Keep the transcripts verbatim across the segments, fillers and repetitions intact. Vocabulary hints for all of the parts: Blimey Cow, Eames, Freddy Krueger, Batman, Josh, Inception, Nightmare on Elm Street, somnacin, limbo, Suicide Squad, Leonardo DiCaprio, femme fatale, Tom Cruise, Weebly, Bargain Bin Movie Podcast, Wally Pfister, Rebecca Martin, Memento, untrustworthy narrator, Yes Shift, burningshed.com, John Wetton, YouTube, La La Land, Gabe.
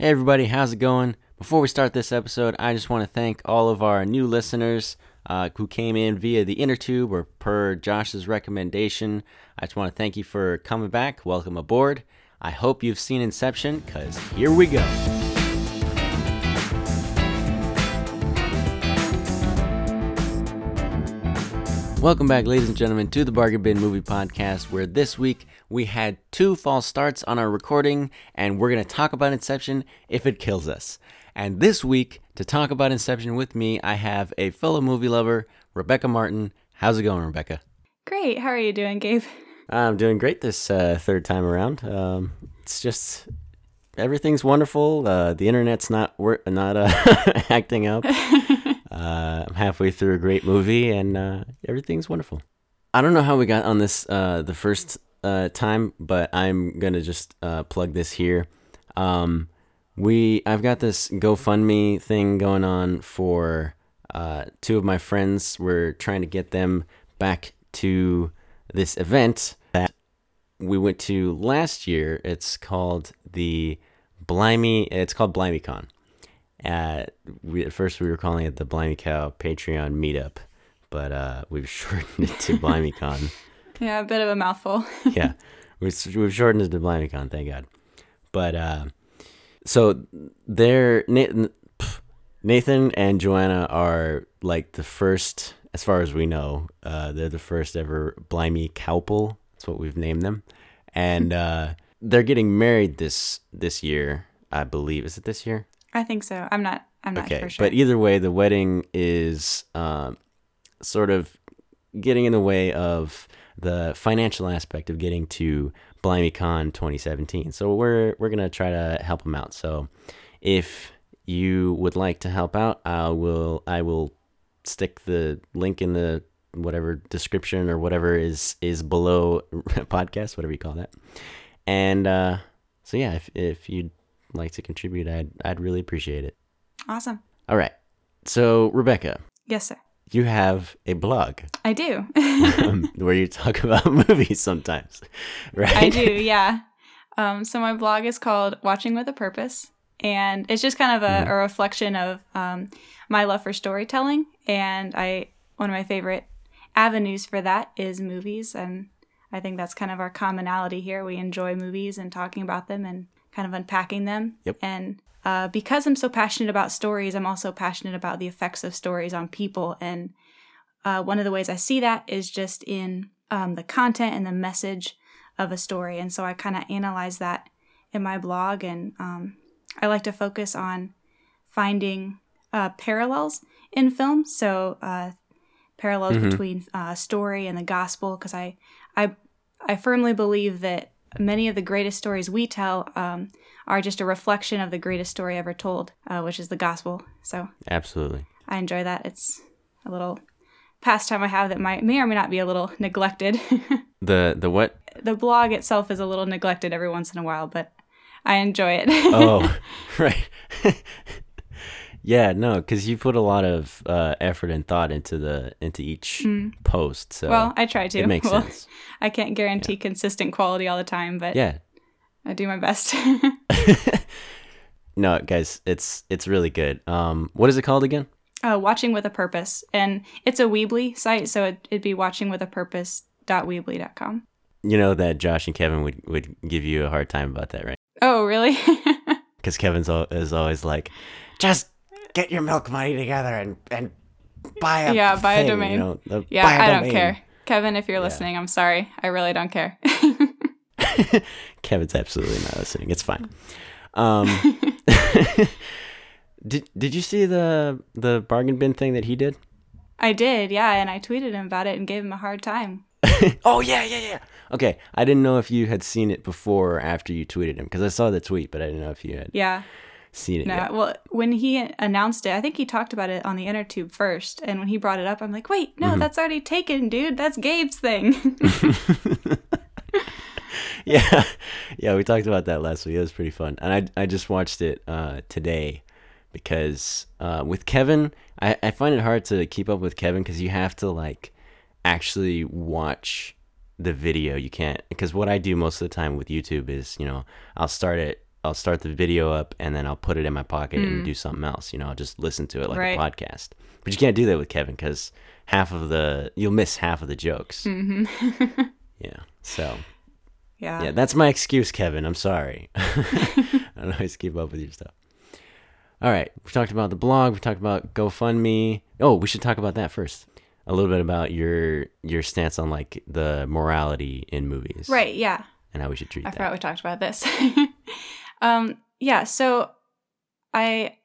Hey everybody, how's it going? Before we start this episode, I just want to thank all of our new listeners uh, who came in via the inner tube or per Josh's recommendation. I just want to thank you for coming back. Welcome aboard. I hope you've seen Inception, because here we go. Welcome back, ladies and gentlemen, to the Bargain Bin Movie Podcast, where this week we had two false starts on our recording, and we're going to talk about Inception if it kills us. And this week, to talk about Inception with me, I have a fellow movie lover, Rebecca Martin. How's it going, Rebecca? Great. How are you doing, Gabe? I'm doing great this uh, third time around. Um, it's just... everything's wonderful. Uh, the internet's not wor- not uh, acting up. Uh, I'm halfway through a great movie, and uh, everything's wonderful. I don't know how we got on this uh, the first uh, time, but I'm gonna just uh, plug this here. Um, we I've got this GoFundMe thing going on for uh, two of my friends. We're trying to get them back to this event that we went to last year. It's called the Blimey. It's called BlimeyCon. Uh, we, at first we were calling it the Blimey Cow Patreon Meetup, but uh, we've shortened it to BlimeyCon. Yeah, a bit of a mouthful. yeah, we've, we've shortened it to BlimeyCon, thank God. But uh, so they're, Nathan, Nathan and Joanna are like the first, as far as we know, uh, they're the first ever Blimey Cowple. That's what we've named them. And uh, they're getting married this this year, I believe. Is it this year? I think so. I'm not. I'm not okay, for sure. But either way, the wedding is um, sort of getting in the way of the financial aspect of getting to BlimeyCon twenty seventeen. So we're we're gonna try to help them out. So if you would like to help out, I will I will stick the link in the whatever description or whatever is is below podcast, whatever you call that. And uh, so yeah, if if you. like to contribute, I'd I'd really appreciate it. Awesome. All right. So, Rebecca. Yes, sir. You have a blog. I do. um, where you talk about movies sometimes, right? I do, yeah. Um, so my blog is called Watching with a Purpose, and it's just kind of a, mm-hmm. a reflection of um, my love for storytelling, and I one of my favorite avenues for that is movies, and I think that's kind of our commonality here. We enjoy movies and talking about them and kind of unpacking them. Yep. And uh, because I'm so passionate about stories, I'm also passionate about the effects of stories on people. And uh, one of the ways I see that is just in um, the content and the message of a story. And so I kind of analyze that in my blog. And um, I like to focus on finding uh, parallels in film. So uh, parallels mm-hmm. between uh, story and the gospel, because I, I, I firmly believe that many of the greatest stories we tell um, are just a reflection of the greatest story ever told, uh, which is the gospel. So absolutely, I enjoy that. It's a little pastime I have that might may or may not be a little neglected. the the what? The blog itself is a little neglected every once in a while, but I enjoy it. Oh, right. Yeah, no, because you put a lot of uh, effort and thought into the into each mm. post. So well, I try to. It makes well, sense. I can't guarantee yeah. consistent quality all the time, but yeah, I do my best. No, guys, it's it's really good. Um, what is it called again? Uh, Watching with a Purpose, and it's a Weebly site, so it, it'd be watching with a purpose dot weebly dot com. You know that Josh and Kevin would, would give you a hard time about that, right? Oh, really? Because Kevin's al- is always like, just get your milk money together and, and buy a yeah, buy thing, a domain. You know, the, yeah, buy a I domain. Don't care. Kevin, if you're yeah. listening, I'm sorry. I really don't care. Kevin's absolutely not listening. It's fine. Um, did Did you see the the bargain bin thing that he did? I did, yeah, and I tweeted him about it and gave him a hard time. Oh yeah, yeah, yeah. Okay, I didn't know if you had seen it before or after you tweeted him, because I saw the tweet, but I didn't know if you had. Yeah. Seen it no, yet. Well, when he announced it, I think he talked about it on the inner tube first, and when he brought it up, I'm like, wait, no, mm-hmm. that's already taken, dude. That's Gabe's thing. yeah. Yeah, we talked about that last week. It was pretty fun. And I I just watched it uh, today because uh, with Kevin, I, I find it hard to keep up with Kevin because you have to like actually watch the video. You can't, because what I do most of the time with YouTube is, you know, I'll start it I'll start the video up and then I'll put it in my pocket mm. and do something else. You know, I'll just listen to it like right. a podcast. But you can't do that with Kevin because half of the you'll miss half of the jokes. Mm-hmm. yeah. So. Yeah. Yeah. That's my excuse, Kevin. I'm sorry. I don't always keep up with your stuff. All right. We talked about the blog. We talked about GoFundMe. Oh, we should talk about that first. A little bit about your your stance on like the morality in movies. Right. Yeah. And how we should treat I that. I forgot we talked about this. Um, yeah, so I,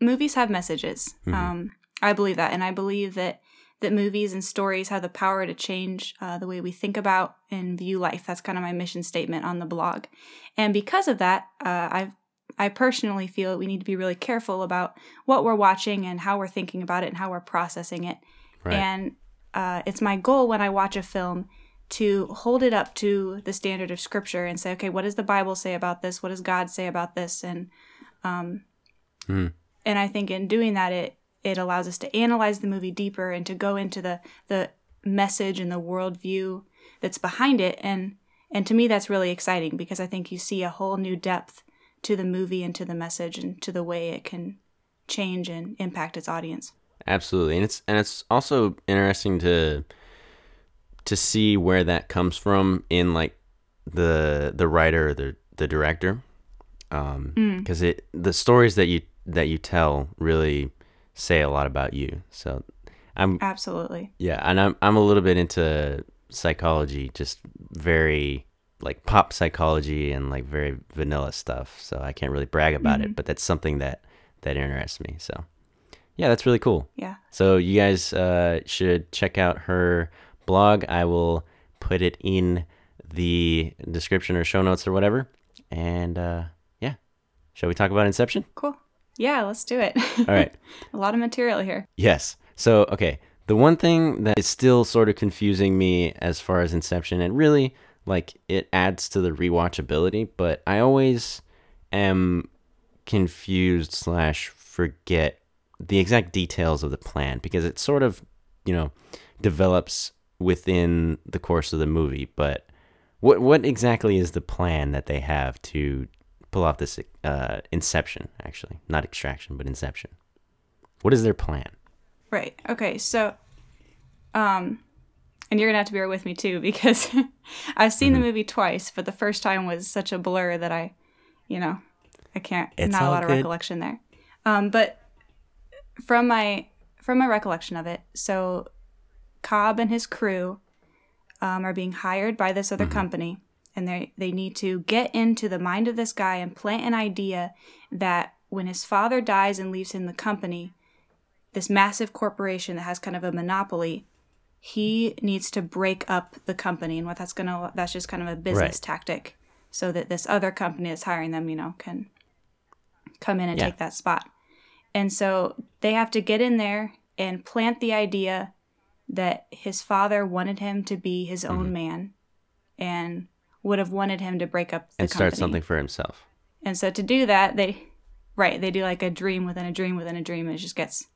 movies have messages. Mm-hmm. Um, I believe that. And I believe that, that movies and stories have the power to change uh, the way we think about and view life. That's kind of my mission statement on the blog. And because of that, uh, I've, I personally feel that we need to be really careful about what we're watching and how we're thinking about it and how we're processing it. Right. And uh, it's my goal when I watch a film to hold it up to the standard of scripture and say, okay, what does the Bible say about this? What does God say about this? And um, mm. and I think in doing that, it it allows us to analyze the movie deeper and to go into the, the message and the worldview that's behind it. And, and to me, that's really exciting because I think you see a whole new depth to the movie and to the message and to the way it can change and impact its audience. Absolutely. And it's and it's also interesting to... to see where that comes from in like the the writer or the the director, um because mm. it the stories that you that you tell really say a lot about you. So I'm absolutely yeah and I'm I'm a little bit into psychology, just very like pop psychology and like very vanilla stuff, so I can't really brag about mm-hmm. it, but that's something that that interests me. So yeah, that's really cool. Yeah, so you guys uh should check out her blog. I will put it in the description or show notes or whatever. And uh yeah, shall we talk about Inception? Cool. Yeah, let's do it. All right. A lot of material here. Yes. So okay, the one thing that is still sort of confusing me as far as Inception, and really like it adds to the rewatchability, but I always am confused slash forget the exact details of the plan because it sort of, you know, develops within the course of the movie. But what what exactly is the plan that they have to pull off this uh, Inception, actually? Not Extraction, but Inception. What is their plan? Right. Okay, so... um, and you're going to have to bear with me, too, because I've seen mm-hmm. the movie twice, but the first time was such a blur that I, you know, I can't... It's not a lot good. Of recollection there. Um, but from my from my recollection of it, so... Cobb and his crew um, are being hired by this other mm-hmm. company, and they they need to get into the mind of this guy and plant an idea that when his father dies and leaves him the company, this massive corporation that has kind of a monopoly, he needs to break up the company, and what that's gonna that's just kind of a business right. tactic, so that this other company that's hiring them, you know, can come in and yeah. take that spot. And so they have to get in there and plant the idea that his father wanted him to be his own mm-hmm. man and would have wanted him to break up the and company. And start something for himself. And so to do that, they right, they do like a dream within a dream within a dream, and it just gets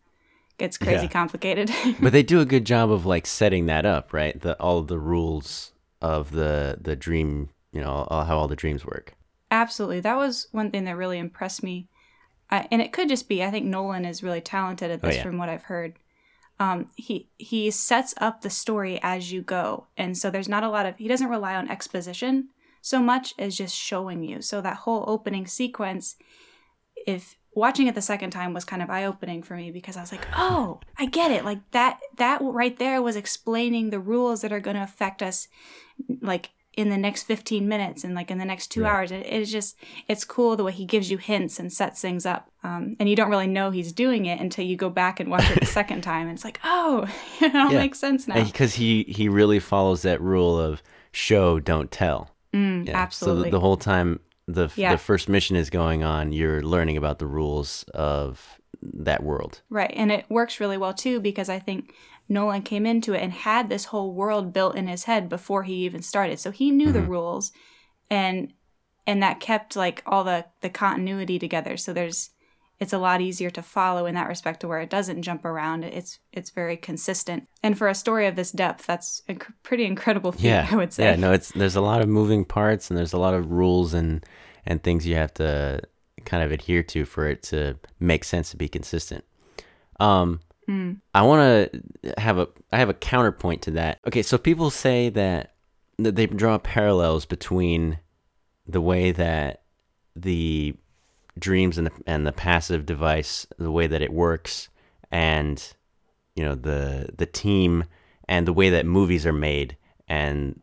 gets crazy yeah. complicated. But they do a good job of like setting that up, right? The all of the rules of the the dream, you know, all, how all the dreams work. Absolutely. That was one thing that really impressed me. Uh, and it could just be, I think Nolan is really talented at this oh, yeah. from what I've heard. Um, he he sets up the story as you go, and so there's not a lot of he doesn't rely on exposition so much as just showing you. So that whole opening sequence, if watching it the second time, was kind of eye-opening for me because I was like, oh, I get it. Like that that right there was explaining the rules that are going to affect us, like in the next fifteen minutes and like in the next two yeah. hours. It, it's just it's cool the way he gives you hints and sets things up. Um, and you don't really know he's doing it until you go back and watch it the second time. And it's like, oh, it all yeah. makes sense now. Because he, he really follows that rule of show, don't tell. Mm, yeah. Absolutely. So the, the whole time the, yeah. the first mission is going on, you're learning about the rules of that world. Right. And it works really well, too, because I think Nolan came into it and had this whole world built in his head before he even started. So he knew mm-hmm. the rules, and and that kept like all the, the continuity together. So there's... it's a lot easier to follow in that respect to where it doesn't jump around. It's it's very consistent. And for a story of this depth, that's a pretty incredible feat, yeah. I would say. Yeah, no, it's there's a lot of moving parts and there's a lot of rules and and things you have to kind of adhere to for it to make sense, to be consistent. Um, mm. I want to have a I have a counterpoint to that. Okay, so people say that, that they draw parallels between the way that the dreams and the, and the passive device, the way that it works, and you know the the team and the way that movies are made and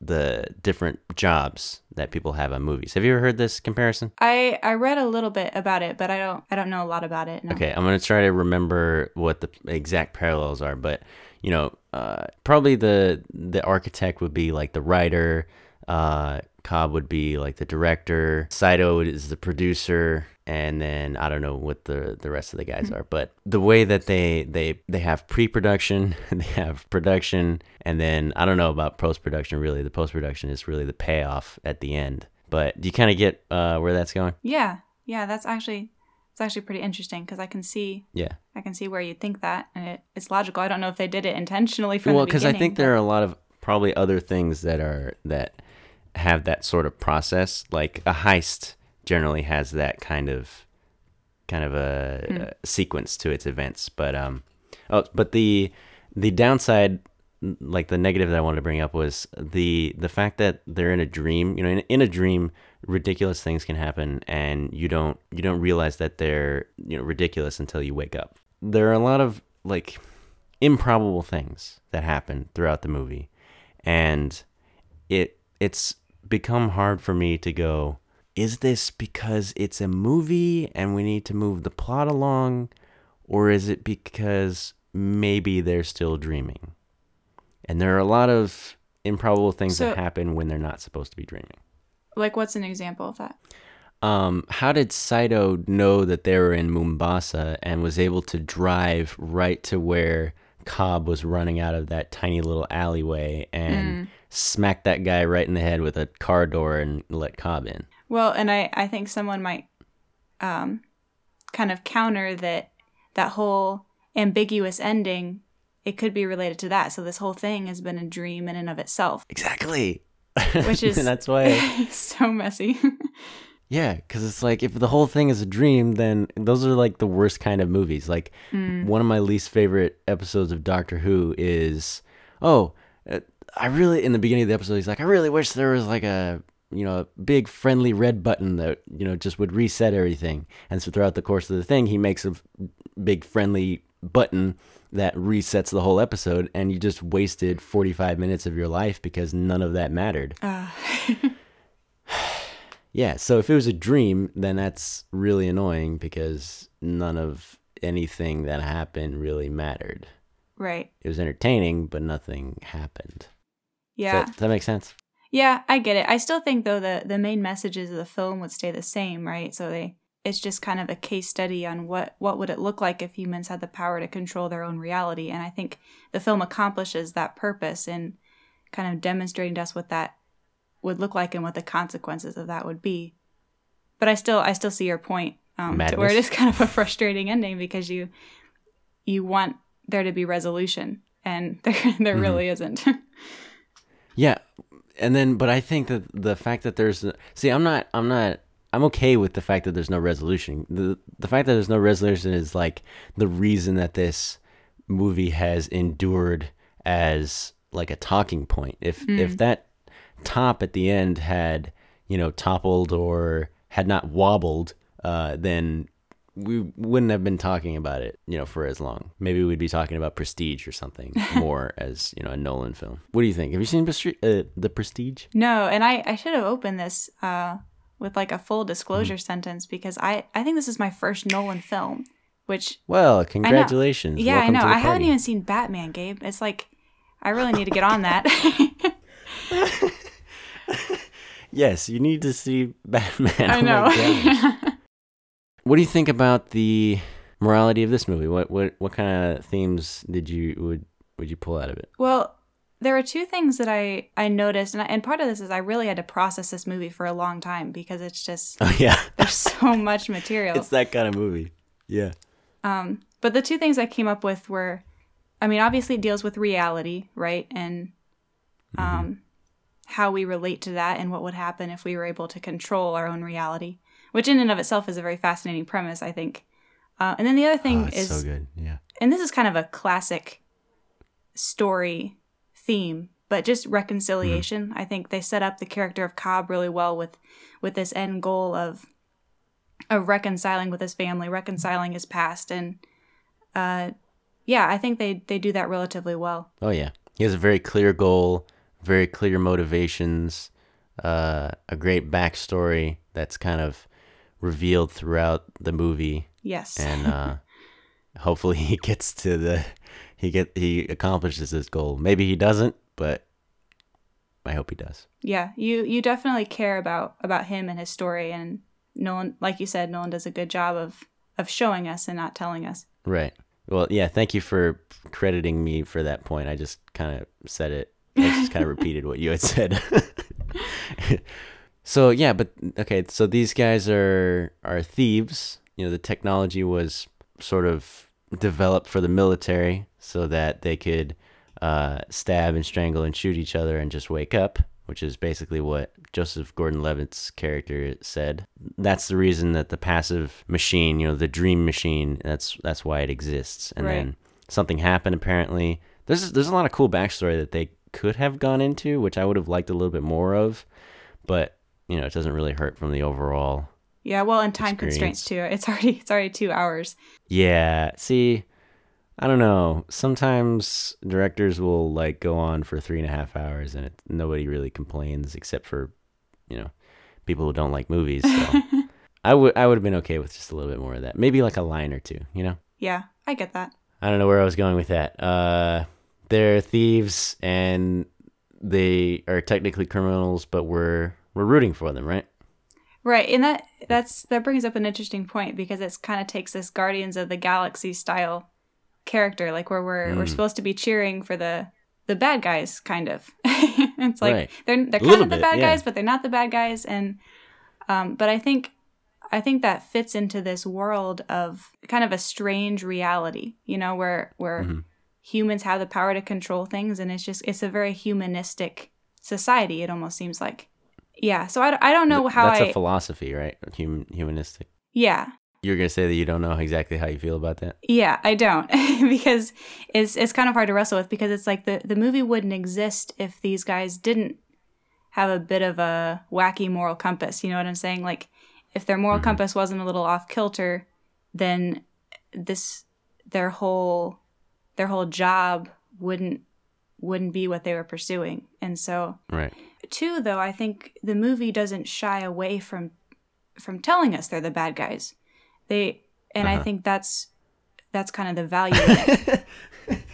the different jobs that people have on movies. Have you ever heard this comparison? I, I read a little bit about it, but I don't I don't know a lot about it. No. Okay, I'm gonna try to remember what the exact parallels are, but you know, uh, probably the the architect would be like the writer, uh, Cobb would be like the director, Saito is the producer, and then I don't know what the, the rest of the guys mm-hmm. are. But the way that they they, they have pre-production, they have production, and then I don't know about post-production really. The post-production is really the payoff at the end. But do you kind of get uh, where that's going? Yeah. Yeah, that's actually it's actually pretty interesting because I can see yeah. I can see where you'd think that, and it, it's logical. I don't know if they did it intentionally from well, the beginning. Well, because I think but... there are a lot of probably other things that are that have that sort of process. Like a heist generally has that kind of kind of a, mm. a sequence to its events, but um oh but the the downside, like the negative that I wanted to bring up was the the fact that they're in a dream. You know, in, in a dream ridiculous things can happen, and you don't you don't realize that they're, you know, ridiculous until you wake up. There are a lot of like improbable things that happen throughout the movie, and it it's become hard for me to go, is this because it's a movie and we need to move the plot along, or is it because maybe they're still dreaming? And there are a lot of improbable things so, that happen when they're not supposed to be dreaming. Like, what's an example of that? Um, how did Saito know that they were in Mombasa and was able to drive right to where Cobb was running out of that tiny little alleyway and mm. smacked that guy right in the head with a car door and let Cobb in? Well, and I, I think someone might um, kind of counter that that whole ambiguous ending. It could be related to that. So this whole thing has been a dream in and of itself. Exactly. Which is that's why so messy. Yeah, because it's like if the whole thing is a dream, then those are like the worst kind of movies. Like mm. one of my least favorite episodes of Doctor Who is, oh, I really, in the beginning of the episode, he's like, I really wish there was like a, you know, a big friendly red button that, you know, just would reset everything. And so throughout the course of the thing, he makes a big friendly button that resets the whole episode, and you just wasted forty-five minutes of your life because none of that mattered. Uh. Yeah, so if it was a dream, then that's really annoying because none of anything that happened really mattered. Right. It was entertaining, but nothing happened. Yeah. Does that, does that make sense? Yeah, I get it. I still think, though, the, the main messages of the film would stay the same, right? So they it's just kind of a case study on what, what would it look like if humans had the power to control their own reality. And I think the film accomplishes that purpose in kind of demonstrating to us what that would look like and what the consequences of that would be. But I still I still see your point um, to where it is kind of a frustrating ending because you you want there to be resolution, and there there mm-hmm. really isn't. Yeah. And then but I think that the fact that there's see I'm not I'm not I'm okay with the fact that there's no resolution. The the fact that there's no resolution is like the reason that this movie has endured as like a talking point. If mm. if that top at the end had, you know, toppled or had not wobbled, uh, then we wouldn't have been talking about it, you know, for as long. Maybe we'd be talking about Prestige or something more as, you know, a Nolan film. What do you think? Have you seen Prestige, uh, The Prestige? No, and I, I should have opened this uh, with like a full disclosure mm-hmm. sentence because I, I think this is my first Nolan film, which... Well, congratulations. I know. Yeah, Welcome I know. I party. Haven't even seen Batman, Gabe. It's like, I really need to get on that. Yes, you need to see Batman. I know. Oh what do you think about the morality of this movie? What what what kind of themes did you would would you pull out of it? Well, there are two things that I, I noticed, and I, and part of this is I really had to process this movie for a long time because it's just oh yeah, there's so much material. It's that kind of movie, yeah. Um, but the two things I came up with were, I mean, obviously it deals with reality, right, and um. Mm-hmm. how we relate to that and what would happen if we were able to control our own reality, which in and of itself is a very fascinating premise, I think. Uh, and then the other thing oh, it's is so good. Yeah. And this is kind of a classic story theme, but just reconciliation. Mm-hmm. I think they set up the character of Cobb really well with, with this end goal of of reconciling with his family, reconciling his past. And uh, yeah, I think they, they do that relatively well. Oh, yeah. He has a very clear goal, very clear motivations, uh, a great backstory that's kind of revealed throughout the movie. Yes. And uh, hopefully he gets to the, he get he accomplishes his goal. Maybe he doesn't, but I hope he does. Yeah, you you definitely care about, about him and his story. And Nolan, like you said, Nolan does a good job of, of showing us and not telling us. Right. Well, yeah, thank you for crediting me for that point. I just kind of said it. I just kind of repeated what you had said. So, yeah, but, okay, so these guys are, are thieves. You know, the technology was sort of developed for the military so that they could uh, stab and strangle and shoot each other and just wake up, which is basically what Joseph Gordon-Levitt's character said. That's the reason that the passive machine, you know, the dream machine, that's that's why it exists. And right. Then something happened, apparently. There's, there's a lot of cool backstory that they could have gone into, which I would have liked a little bit more of. But, you know, it doesn't really hurt from the overall Yeah, well, and time experience. Constraints, too. It's already it's already two hours. Yeah. See, I don't know. Sometimes directors will, like, go on for three and a half hours, and it, nobody really complains except for, you know, people who don't like movies. So I would I would have been okay with just a little bit more of that. Maybe, like, a line or two, you know? Yeah, I get that. I don't know where I was going with that. Uh, they're thieves, and they are technically criminals, but we're we're rooting for them, right? Right, and that that's that brings up an interesting point because it's kind of takes this Guardians of the Galaxy style character, like where we're mm. we're supposed to be cheering for the, the bad guys, kind of. It's like right. they're they're kind of the bit, bad yeah. guys, but they're not the bad guys, and um, but I think I think that fits into this world of kind of a strange reality, you know, where where mm-hmm. humans have the power to control things, and it's just it's a very humanistic society. It almost seems like. Yeah, so I, I don't know how That's I... That's a philosophy, right? Hum, humanistic. Yeah. You're going to say that you don't know exactly how you feel about that? Yeah, I don't, because it's it's kind of hard to wrestle with, because it's like the, the movie wouldn't exist if these guys didn't have a bit of a wacky moral compass, you know what I'm saying? Like, if their moral mm-hmm. compass wasn't a little off-kilter, then this their whole their whole job wouldn't wouldn't be what they were pursuing. And so... Right. Too, though, I think the movie doesn't shy away from from telling us they're the bad guys. They and uh-huh. I think that's that's kind of the value of it.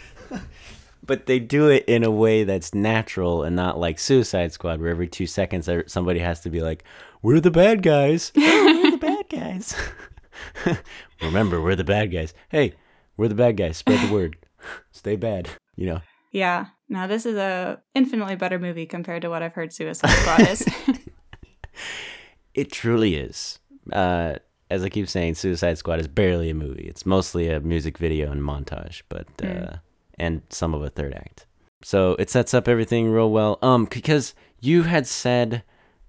But they do it in a way that's natural and not like Suicide Squad, where every two seconds somebody has to be like, "We're the bad guys. Oh, we're the bad guys. Remember, we're the bad guys. Hey, we're the bad guys. Spread the word. Stay bad. You know." Yeah. Now, this is a infinitely better movie compared to what I've heard Suicide Squad is. It truly is. Uh, as I keep saying, Suicide Squad is barely a movie. It's mostly a music video and montage, but uh, mm. and some of a third act. So it sets up everything real well. Um, because you had said,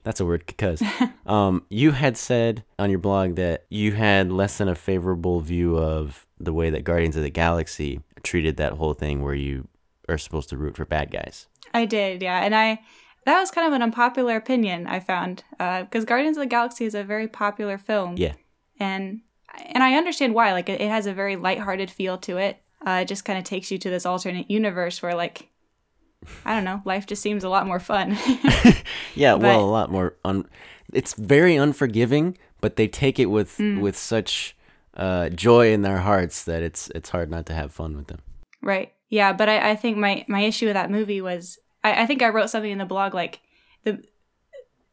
that's a word, because um, you had said on your blog that you had less than a favorable view of the way that Guardians of the Galaxy treated that whole thing, where you are supposed to root for bad guys. I did, yeah. And I that was kind of an unpopular opinion, I found, because uh, Guardians of the Galaxy is a very popular film. Yeah. And and I understand why. Like, it, it has a very lighthearted feel to it. Uh, it just kind of takes you to this alternate universe where, like, I don't know, life just seems a lot more fun. Yeah, but, well, a lot more. Un- it's very unforgiving, but they take it with mm. with such uh, joy in their hearts that it's it's hard not to have fun with them. Right. Yeah, but I, I think my, my issue with that movie was, I, I think I wrote something in the blog, like, the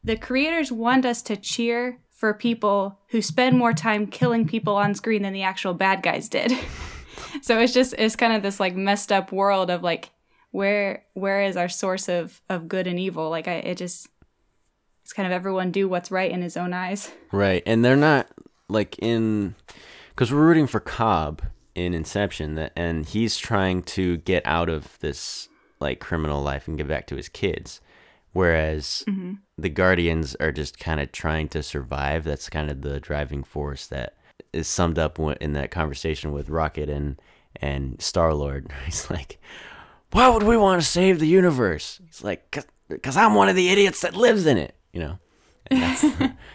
the creators want us to cheer for people who spend more time killing people on screen than the actual bad guys did. So it's just, it's kind of this, like, messed up world of, like, where where is our source of, of good and evil? Like, I it just, it's kind of everyone do what's right in his own eyes. Right, and they're not, like, in, because we're rooting for Cobb in Inception, that and he's trying to get out of this, like, criminal life and get back to his kids. Whereas mm-hmm. the Guardians are just kind of trying to survive. That's kind of the driving force that is summed up in that conversation with Rocket and, and Star-Lord. He's like, why would we want to save the universe? He's like, because I'm one of the idiots that lives in it, you know? And that's,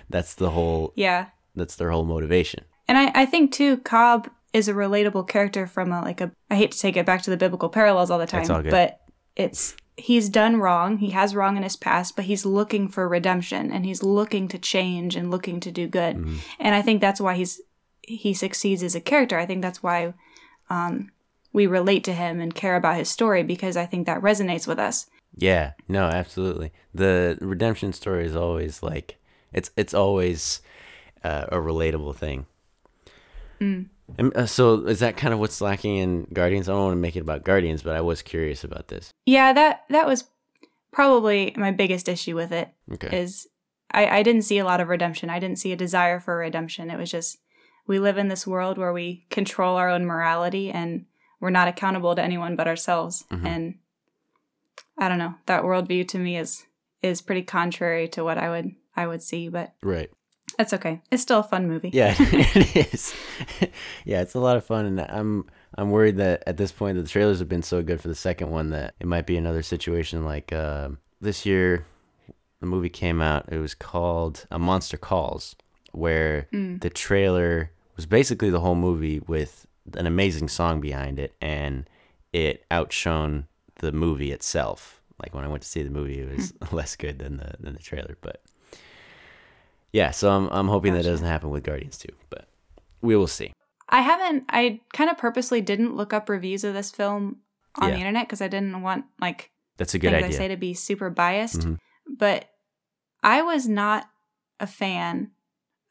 that's the whole, yeah, that's their whole motivation. And I, I think, too, Cobb is a relatable character from a, like a, I hate to take it back to the biblical parallels all the time, all but it's, he's done wrong. He has wrong in his past, but he's looking for redemption and he's looking to change and looking to do good. Mm-hmm. And I think that's why he's, he succeeds as a character. I think that's why um, we relate to him and care about his story, because I think that resonates with us. Yeah, no, absolutely. The redemption story is always like, it's, it's always uh, a relatable thing. Mm. And, uh, so is that kind of what's lacking in Guardians? I don't want to make it about Guardians, but I was curious about this. Yeah, that that was probably my biggest issue with it. Okay. Is I, I didn't see a lot of redemption. I didn't see a desire for redemption. It was just, we live in this world where we control our own morality and we're not accountable to anyone but ourselves. Mm-hmm. And I don't know, that worldview to me is is pretty contrary to what I would I would see. But right. That's okay. It's still a fun movie. Yeah, it is. Yeah, it's a lot of fun, and I'm I'm worried that at this point the trailers have been so good for the second one that it might be another situation like uh, this year. The movie came out. It was called A Monster Calls, where mm. the trailer was basically the whole movie with an amazing song behind it, and it outshone the movie itself. Like when I went to see the movie, it was mm. less good than the than the trailer, but. Yeah, so I'm I'm hoping gotcha. that doesn't happen with Guardians two, but we will see. I haven't, I kind of purposely didn't look up reviews of this film on yeah. the internet because I didn't want, like, that's a good idea. I say to be super biased, mm-hmm. but I was not a fan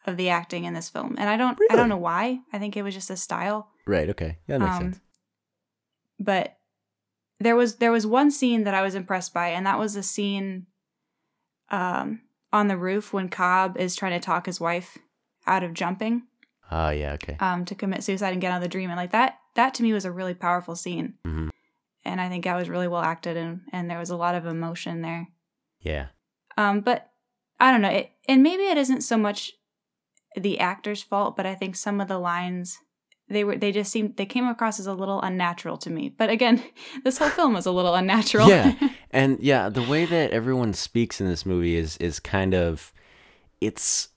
of the acting in this film, and I don't, really? I don't know why. I think it was just a style. Right. Okay. Yeah, that makes um, sense. But there was there was one scene that I was impressed by, and that was the scene. Um. On the roof when Cobb is trying to talk his wife out of jumping. Oh, uh, yeah, okay. Um, to commit suicide and get out of the dream. And like that, that to me was a really powerful scene. Mm-hmm. And I think that was really well acted, and, and there was a lot of emotion there. Yeah. Um, but I don't know. It, and maybe it isn't so much the actor's fault, but I think some of the lines, they were they just seemed, they came across as a little unnatural to me. But again, this whole film was a little unnatural. Yeah. And yeah, the way that everyone speaks in this movie is is kind of, it's,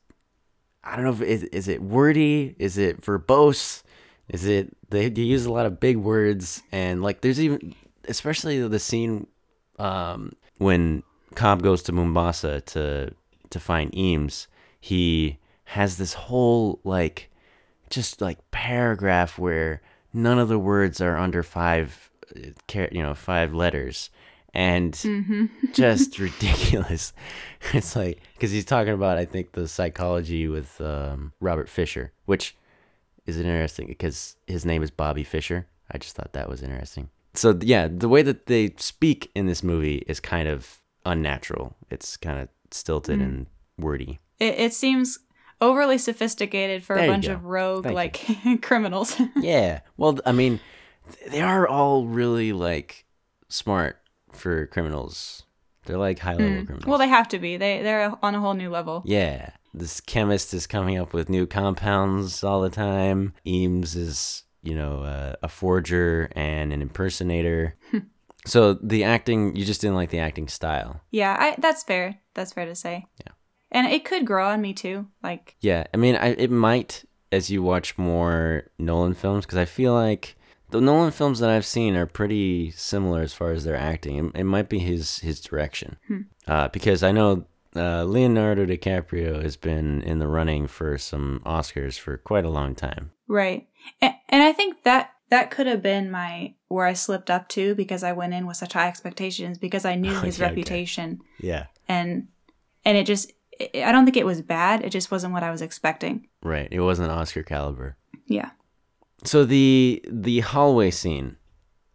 I don't know, if is, is it wordy? Is it verbose? Is it, they, they use a lot of big words. And like there's even, especially the scene um, when Cobb goes to Mombasa to, to find Eames, he has this whole like, just like paragraph where none of the words are under five, you know, five letters. And mm-hmm. just ridiculous. It's like, because he's talking about, I think, the psychology with um, Robert Fisher, which is interesting because his name is Bobby Fisher. I just thought that was interesting. So, yeah, the way that they speak in this movie is kind of unnatural. It's kind of stilted mm. and wordy. It, it seems overly sophisticated for there a bunch of rogue, Thank like, criminals. Yeah. Well, I mean, they are all really, like, smart. For criminals, they're like high level mm. criminals. Well, they have to be. They they're on a whole new level. Yeah, this chemist is coming up with new compounds all the time. Eames is, you know, uh, a forger and an impersonator. So the acting, you just didn't like the acting style. Yeah, I, that's fair. That's fair to say. Yeah, and it could grow on me too. Like yeah, I mean, I it might as you watch more Nolan films, because I feel like. The Nolan films that I've seen are pretty similar as far as their acting. It, it might be his his direction. Hmm. Uh, because I know uh, Leonardo DiCaprio has been in the running for some Oscars for quite a long time. Right. And, and I think that that could have been my where I slipped up to, because I went in with such high expectations because I knew oh, his yeah, reputation. Okay. Yeah. And and it just, it, I don't think it was bad. It just wasn't what I was expecting. Right. It wasn't Oscar caliber. Yeah. So the the hallway scene,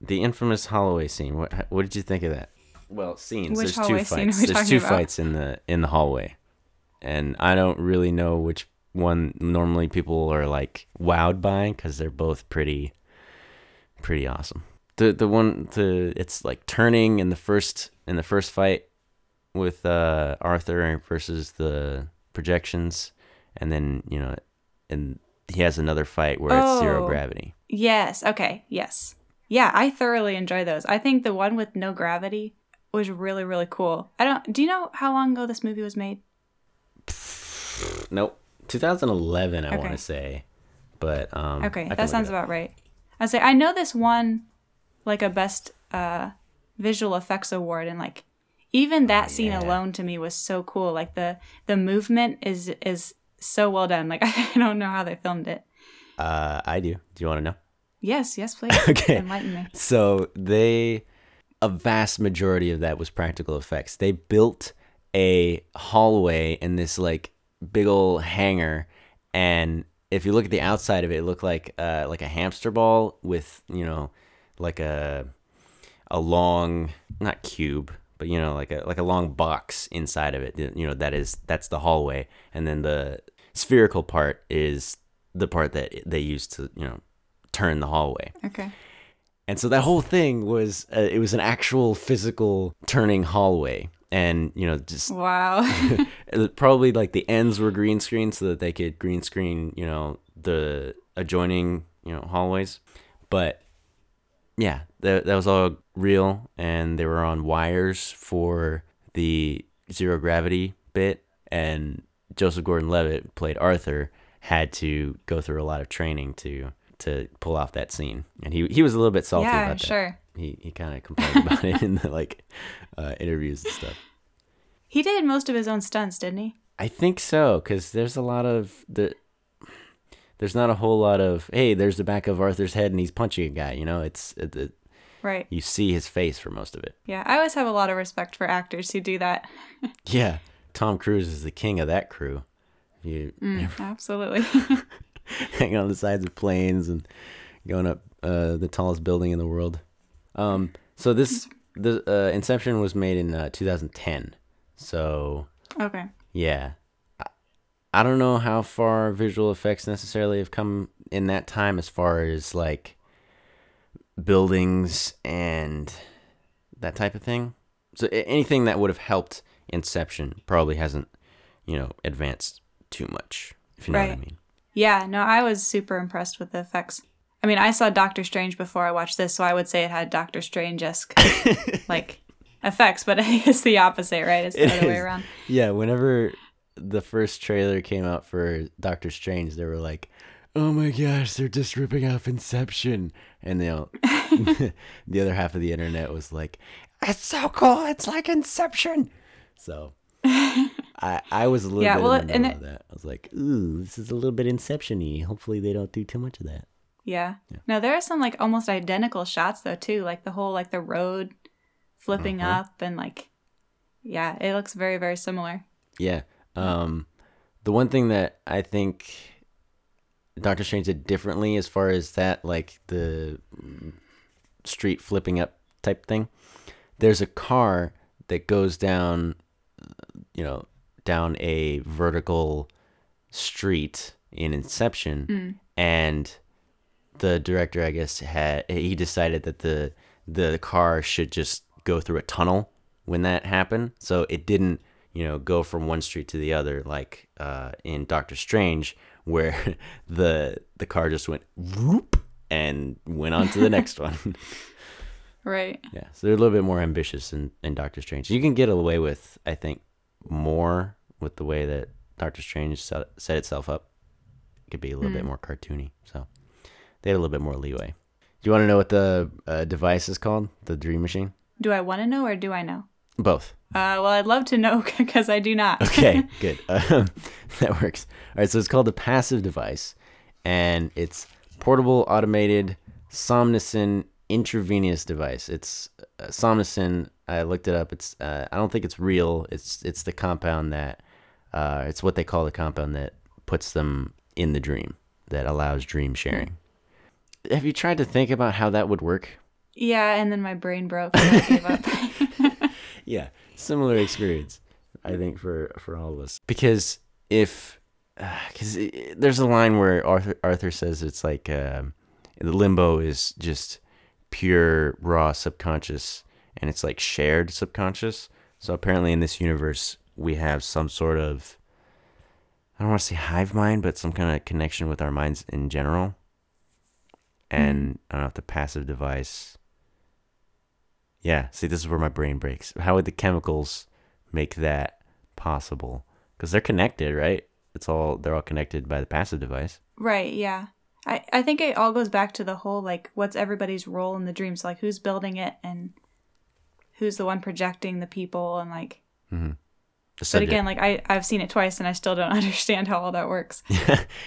the infamous hallway scene. What what did you think of that? Well, scenes. Which there's two fights. There's two about? fights in the in the hallway, and I don't really know which one normally people are like wowed by, because they're both pretty, pretty awesome. The the one the it's like turning in the first in the first fight with uh, Arthur versus the projections, and then, you know, and he has another fight where oh, it's zero gravity. Yes. Okay. Yes. Yeah, I thoroughly enjoy those. I think the one with no gravity was really, really cool. I don't. Do you know how long ago this movie was made? Nope. twenty eleven, I okay. want to say. But um, okay, that sounds about right. I'd say I know this won like a best uh, visual effects award, and like even that oh, scene yeah. alone to me was so cool. Like the the movement is is so well done. Like I don't know how they filmed it. Uh, I do. Do you want to know? Yes, yes, please. Okay. Enlighten me. So they, a vast majority of that was practical effects. They built a hallway in this like big old hangar, and if you look at the outside of it, it looked like uh, like a hamster ball with, you know, like a a long, not cube, but, you know, like a like a long box inside of it. You know, that is that's the hallway, and then the spherical part is the part that they used to, you know, turn the hallway. Okay. And so that whole thing was uh, it was an actual physical turning hallway, and you know just wow. Probably like the ends were green screen so that they could green screen, you know, the adjoining, you know, hallways. But yeah, that that was all real, and they were on wires for the zero gravity bit, and Joseph Gordon-Levitt played Arthur, had to go through a lot of training to to pull off that scene, and he he was a little bit salty yeah, about that. Sure. He he kind of complained about it in the like uh, interviews and stuff. He did most of his own stunts, didn't he? I think so, because there's a lot of the there's not a whole lot of hey, there's the back of Arthur's head and he's punching a guy. You know, it's it, it, right. You see his face for most of it. Yeah, I always have a lot of respect for actors who do that. Yeah, Tom Cruise is the king of that crew. You mm, never... absolutely. Hanging on the sides of planes and going up uh, the tallest building in the world. Um, so this the uh, Inception was made in uh, two thousand ten. So okay, yeah, I, I don't know how far visual effects necessarily have come in that time as far as like buildings and that type of thing. So anything that would have helped Inception probably hasn't, you know, advanced too much. If you know right. what I mean. Yeah, no, I was super impressed with the effects. I mean, I saw Doctor Strange before I watched this, so I would say it had Doctor Strange-esque like effects, but it's the opposite, right? It's the it other is. way around. Yeah, whenever the first trailer came out for Doctor Strange, they were like, "Oh my gosh, they're just ripping off Inception," and they all, the other half of the internet was like, "It's so cool! It's like Inception." So. I, I was a little yeah, bit well, in the middle it, of that. I was like, ooh, this is a little bit Inception-y. Hopefully they don't do too much of that. Yeah. yeah. No, there are some like almost identical shots though too. Like the whole like the road flipping uh-huh. up and like, yeah, it looks very, very similar. Yeah. Um, the one thing that I think Doctor Strange did differently as far as that, like the street flipping up type thing, there's a car that goes down, you know, down a vertical street in Inception, mm. and the director, I guess, had he decided that the the car should just go through a tunnel when that happened, so it didn't, you know, go from one street to the other like uh, in Doctor Strange, where the the car just went whoop and went on to the next one. Right. Yeah, so they're a little bit more ambitious in, in Doctor Strange. You can get away with, I think, more with the way that Doctor Strange set, set itself up. It could be a little mm. bit more cartoony. So they had a little bit more leeway. Do you want to know what the uh, device is called? The dream machine? Do I want to know or do I know? Both. Uh, well, I'd love to know because I do not. Okay, good. Um, that works. All right, so it's called the passive device, and it's portable, automated, somnacin intravenous device. It's uh, somnacin. I looked it up. It's uh, I don't think it's real. It's it's the compound that uh, it's what they call the compound that puts them in the dream, that allows dream sharing. Mm. Have you tried to think about how that would work? Yeah, and then my brain broke and I gave up. Yeah, similar experience, I think, for, for all of us. Because if because uh, there's a line where Arthur Arthur says it's like uh, the limbo is just pure raw subconscious, and it's like shared subconscious. So apparently in this universe, we have some sort of, I don't want to say hive mind, but some kind of connection with our minds in general. And mm. I don't know if the passive device. Yeah, see, this is where my brain breaks. How would the chemicals make that possible? Because they're connected, right? It's all they're all connected by the passive device. Right, yeah. I, I think it all goes back to the whole, like, what's everybody's role in the dream? So, like, who's building it and who's the one projecting the people and, like... Mm-hmm. But again, like, I, I've seen it twice and I still don't understand how all that works.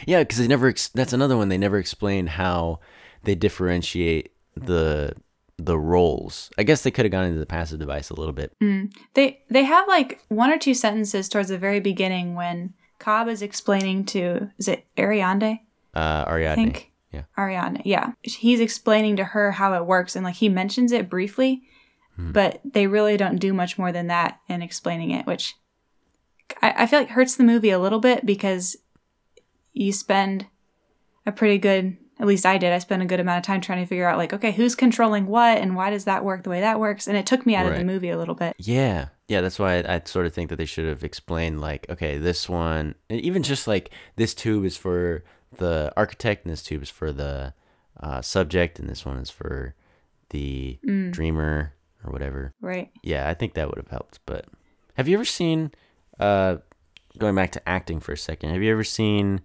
Yeah, because they never... Ex- that's another one. They never explain how they differentiate the... the roles. I guess they could have gone into the passive device a little bit. Mm. They they have like one or two sentences towards the very beginning when Cobb is explaining to, is it Ariadne? Uh, Ariadne. I think. Yeah. Ariadne. Yeah. He's explaining to her how it works and like he mentions it briefly, mm. but they really don't do much more than that in explaining it, which I, I feel like hurts the movie a little bit because you spend a pretty good... At least I did. I spent a good amount of time trying to figure out, like, okay, who's controlling what and why does that work the way that works? And it took me out right. of the movie a little bit. Yeah. Yeah, that's why I, I sort of think that they should have explained, like, okay, this one, and even just, like, this tube is for the architect and this tube is for the uh, subject and this one is for the mm. dreamer or whatever. Right. Yeah, I think that would have helped. But have you ever seen, uh, going back to acting for a second, have you ever seen...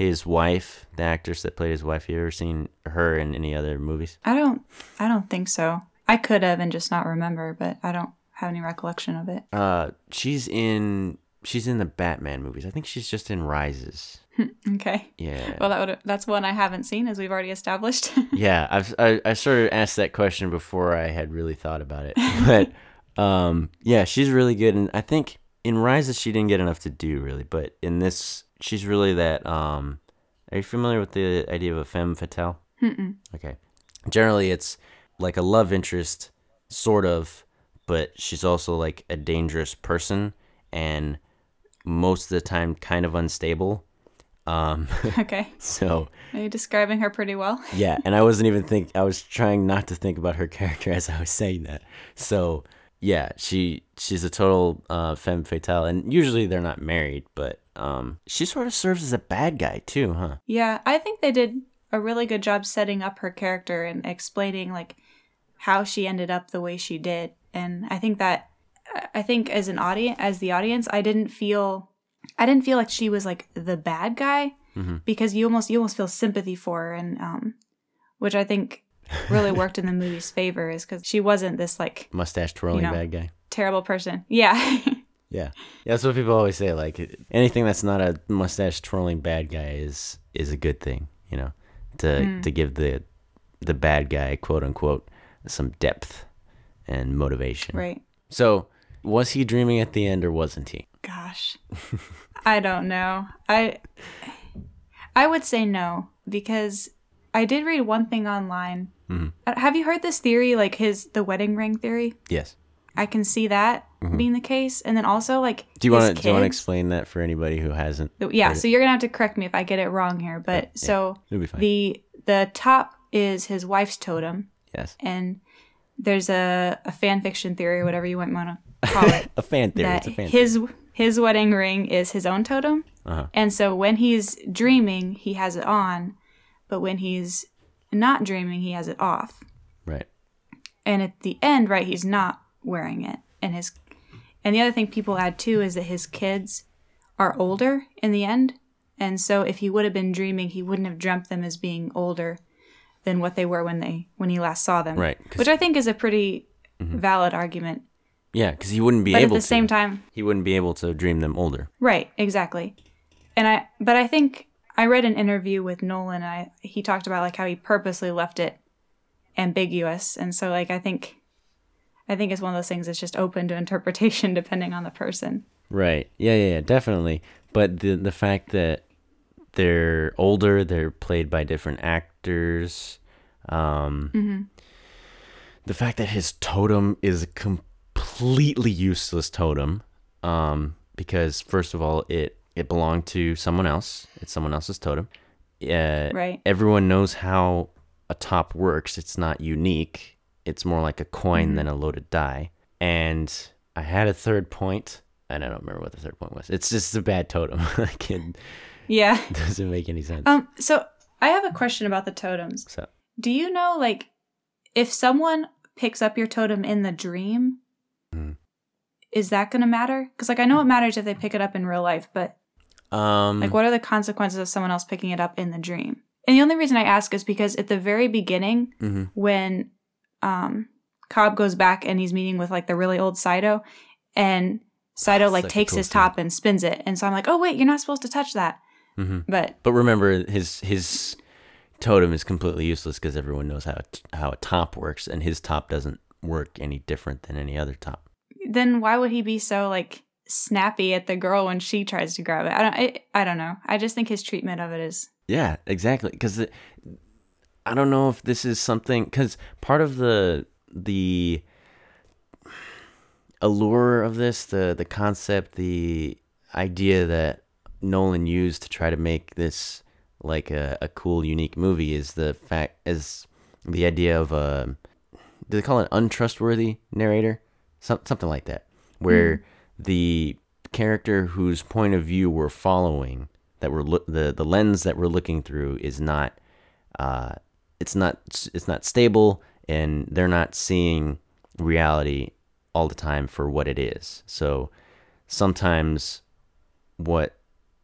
his wife, the actress that played his wife, you ever seen her in any other movies? I don't I don't think so. I could have and just not remember, but I don't have any recollection of it. Uh, she's in she's in the Batman movies. I think she's just in Rises. Okay. Yeah. Well, that would that's one I haven't seen, as we've already established. Yeah, I've, I I sort of asked that question before I had really thought about it. But um, yeah, she's really good, and I think in Rises she didn't get enough to do really, but in this. She's really that, um, are you familiar with the idea of a femme fatale? Mm-mm. Okay. Generally, it's like a love interest, sort of, but she's also like a dangerous person and most of the time kind of unstable. Um, okay. So. Are you describing her pretty well? Yeah. And I wasn't even think. I was trying not to think about her character as I was saying that. So, yeah, she she's a total uh, femme fatale. And usually they're not married, but. Um, she sort of serves as a bad guy too, huh? Yeah, I think they did a really good job setting up her character and explaining like how she ended up the way she did. And I think that I think as an audience, as the audience, I didn't feel I didn't feel like she was like the bad guy mm-hmm. because you almost you almost feel sympathy for her, and um, which I think really worked in the movie's favor is because she wasn't this like mustache twirling you know, bad guy, terrible person. Yeah. Yeah. yeah, that's what people always say. Like anything that's not a mustache twirling bad guy is is a good thing, you know, to mm. to give the the bad guy quote unquote some depth and motivation. Right. So was he dreaming at the end or wasn't he? Gosh, I don't know. I I would say no because I did read one thing online. Mm-hmm. Have you heard this theory, like his the wedding ring theory? Yes. I can see that mm-hmm. being the case. And then also, like, do you want to explain that for anybody who hasn't? Yeah, so you're going to have to correct me if I get it wrong here. But yeah, so the the top is his wife's totem. Yes. And there's a, a fan fiction theory, whatever you want to call it. a fan theory. It's a fan his, theory. His wedding ring is his own totem. Uh-huh. And so when he's dreaming, he has it on. But when he's not dreaming, he has it off. Right. And at the end, right, he's not wearing it. And his and the other thing people add too is that his kids are older in the end, and so if he would have been dreaming, he wouldn't have dreamt them as being older than what they were when they when he last saw them, right? Which I think is a pretty mm-hmm. valid argument. Yeah, because he wouldn't be but able. But at the to, same time, he wouldn't be able to dream them older. Right. Exactly. And I but I think I read an interview with Nolan. And I he talked about like how he purposely left it ambiguous, and so like I think. I think it's one of those things that's just open to interpretation depending on the person. Right. Yeah, yeah, yeah, definitely. But the the fact that they're older, they're played by different actors. Um, mm-hmm. The fact that his totem is a completely useless totem um, because, first of all, it, it belonged to someone else. It's someone else's totem. Uh, right. Everyone knows how a top works. It's not unique. It's more like a coin mm-hmm. than a loaded die. And I had a third point, and I don't remember what the third point was. It's just a bad totem. I can, yeah. It doesn't make any sense. Um. So I have a question about the totems. So, do you know, like, if someone picks up your totem in the dream, mm-hmm. is that going to matter? Because, like, I know it matters if they pick it up in real life, but, um, like, what are the consequences of someone else picking it up in the dream? And the only reason I ask is because at the very beginning, mm-hmm. when um, Cobb goes back and he's meeting with, like, the really old Saito, and Saito, oh, like, takes cool his top thing. And spins it. And so I'm like, oh, wait, you're not supposed to touch that. Mm-hmm. But but remember, his his totem is completely useless because everyone knows how how a top works, and his top doesn't work any different than any other top. Then why would he be so, like, snappy at the girl when she tries to grab it? I don't I, I don't know. I just think his treatment of it is... Yeah, exactly. Because I don't know if this is something... Because part of the the allure of this, the the concept, the idea that Nolan used to try to make this like a, a cool, unique movie is the fact is the idea of a, do they call it an untrustworthy narrator? Some, something like that, where mm. the character whose point of view we're following, that we're lo- the the lens that we're looking through is not, uh, it's not it's not stable, and they're not seeing reality all the time for what it is. So sometimes what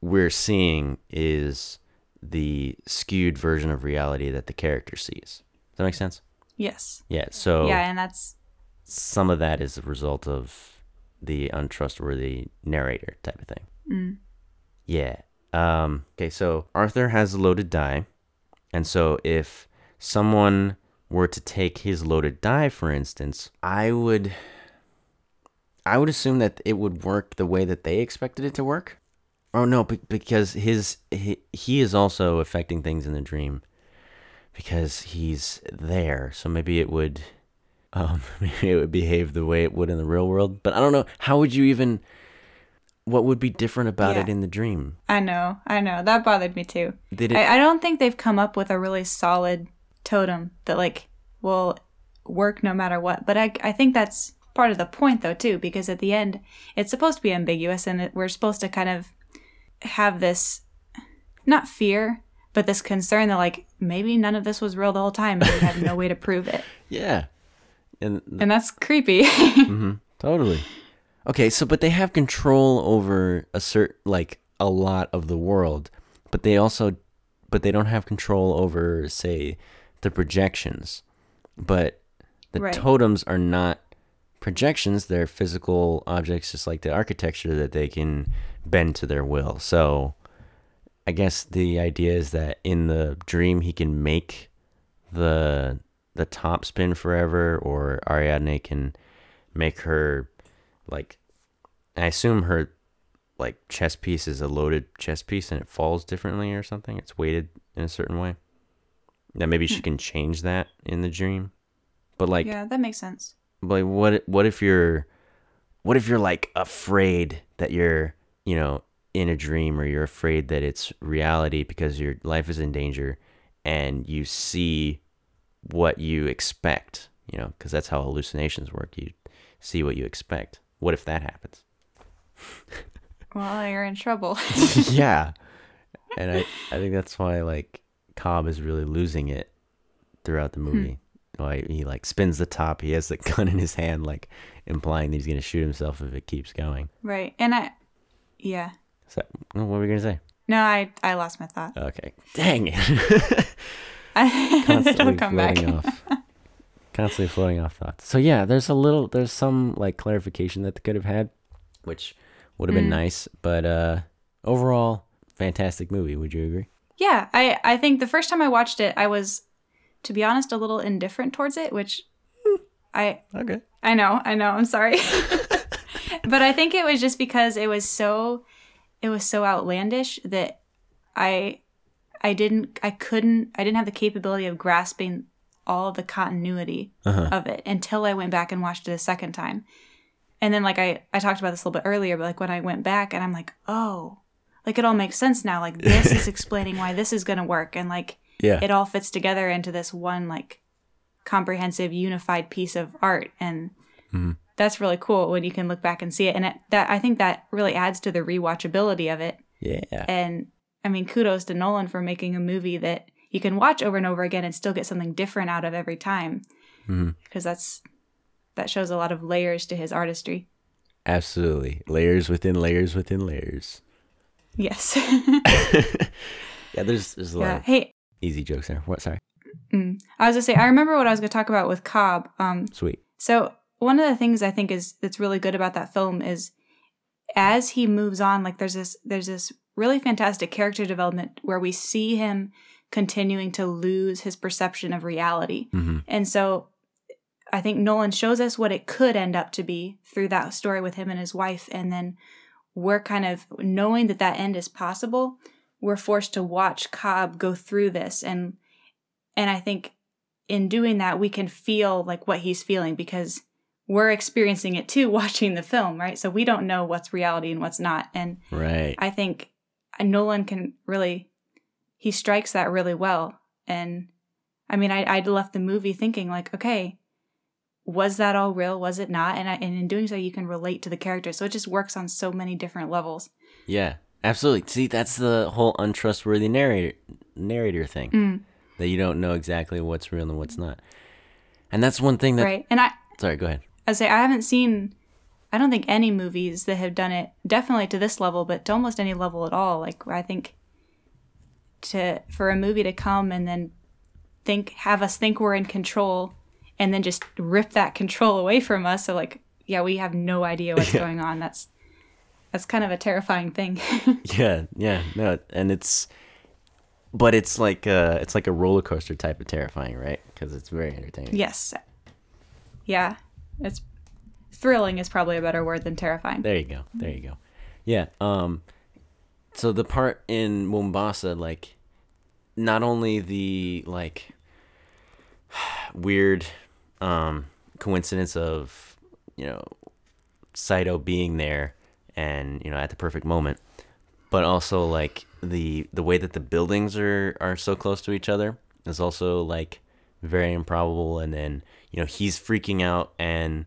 we're seeing is the skewed version of reality that the character sees. Does that make sense? Yes. Yeah. So yeah, and that's some of that is a result of the untrustworthy narrator type of thing. Mm. Yeah. Um, okay. So Arthur has a loaded die, and so if someone were to take his loaded die, for instance, I would, I would assume that it would work the way that they expected it to work. Oh, no, because his he, he is also affecting things in the dream because he's there. So maybe it would um, maybe it would behave the way it would in the real world. But I don't know. How would you even... What would be different about yeah. it in the dream? I know. I know. That bothered me, too. Did it, I, I don't think they've come up with a really solid totem that, like, will work no matter what. But I, I think that's part of the point, though, too, because at the end, it's supposed to be ambiguous, and it, we're supposed to kind of... have this not fear but this concern that like maybe none of this was real the whole time, but we have no way to prove it. Yeah, and th- and that's creepy. Mm-hmm. Totally. Okay, so but they have control over a certain like a lot of the world, but they also but they don't have control over say the projections. But the right. totems are not projections, they're physical objects just like the architecture that they can bend to their will. So I guess the idea is that in the dream he can make the the top spin forever, or Ariadne can make her like I assume her like chess piece is a loaded chess piece and it falls differently or something. It's weighted in a certain way. Now maybe she can change that in the dream. But like yeah, that makes sense. Like what what if you're what if you're like afraid that you're, you know, in a dream, or you're afraid that it's reality because your life is in danger, and you see what you expect, you know, because that's how hallucinations work. You see what you expect. What if that happens? Well, you're in trouble. Yeah. And I, I think that's why like Cobb is really losing it throughout the movie. Hmm. Like he like spins the top. He has the gun in his hand, like implying that he's gonna shoot himself if it keeps going. Right, and I, yeah. So what were we gonna say? No, I I lost my thought. Okay, dang it! I it'll come back. Off, constantly floating off thoughts. So yeah, there's a little, there's some like clarification that they could have had, which would have been mm. nice. But uh, overall, fantastic movie. Would you agree? Yeah, I I think the first time I watched it, I was. To be honest, a little indifferent towards it, which I okay. I know, I know, I'm sorry. But I think it was just because it was so it was so outlandish that I I didn't I couldn't I didn't have the capability of grasping all the continuity uh-huh. of it until I went back and watched it a second time. And then like I, I talked about this a little bit earlier, but like when I went back and I'm like, oh, like it all makes sense now. Like this is explaining why this is gonna work, and like yeah. It all fits together into this one like comprehensive unified piece of art, and mm-hmm. that's really cool when you can look back and see it. And it, that I think that really adds to the rewatchability of it. Yeah. And I mean, kudos to Nolan for making a movie that you can watch over and over again and still get something different out of every time. Mm-hmm. Because that's that shows a lot of layers to his artistry. Absolutely. Layers within layers within layers. Yes. Yeah, there's, there's a lot yeah. of hey. easy jokes there. What? Sorry. Mm. I was going to say, I remember what I was going to talk about with Cobb. Um, Sweet. So one of the things I think is that's really good about that film is as he moves on, like there's this there's this really fantastic character development where we see him continuing to lose his perception of reality. Mm-hmm. And so I think Nolan shows us what it could end up to be through that story with him and his wife. And then we're kind of knowing that that end is possible. We're forced to watch Cobb go through this. And and I think in doing that, we can feel like what he's feeling because we're experiencing it too, watching the film, right? So we don't know what's reality and what's not. And right. I think Nolan can really, he strikes that really well. And I mean, I, I left the movie thinking like, okay, was that all real? Was it not? And, I, and in doing so, you can relate to the character. So it just works on so many different levels. Yeah, absolutely. See, that's the whole untrustworthy narrator narrator thing, mm. that you don't know exactly what's real and what's not. And that's one thing that... Right, and I... Sorry, go ahead. I say I haven't seen, I don't think any movies that have done it, definitely to this level, but to almost any level at all. Like, I think to for a movie to come and then think, have us think we're in control... and then just rip that control away from us. So like, yeah, we have no idea what's yeah. going on. That's that's kind of a terrifying thing. yeah, yeah, no, and it's, but it's like a, it's like a roller coaster type of terrifying, right? Because it's very entertaining. Yes. Yeah, it's thrilling is probably a better word than terrifying. There you go. There you go. Yeah. Um. So the part in Mombasa, like, not only the like weird. Um, coincidence of, you know, Saito being there and, you know, at the perfect moment, but also like the the way that the buildings are, are so close to each other is also like very improbable. And then, you know, he's freaking out and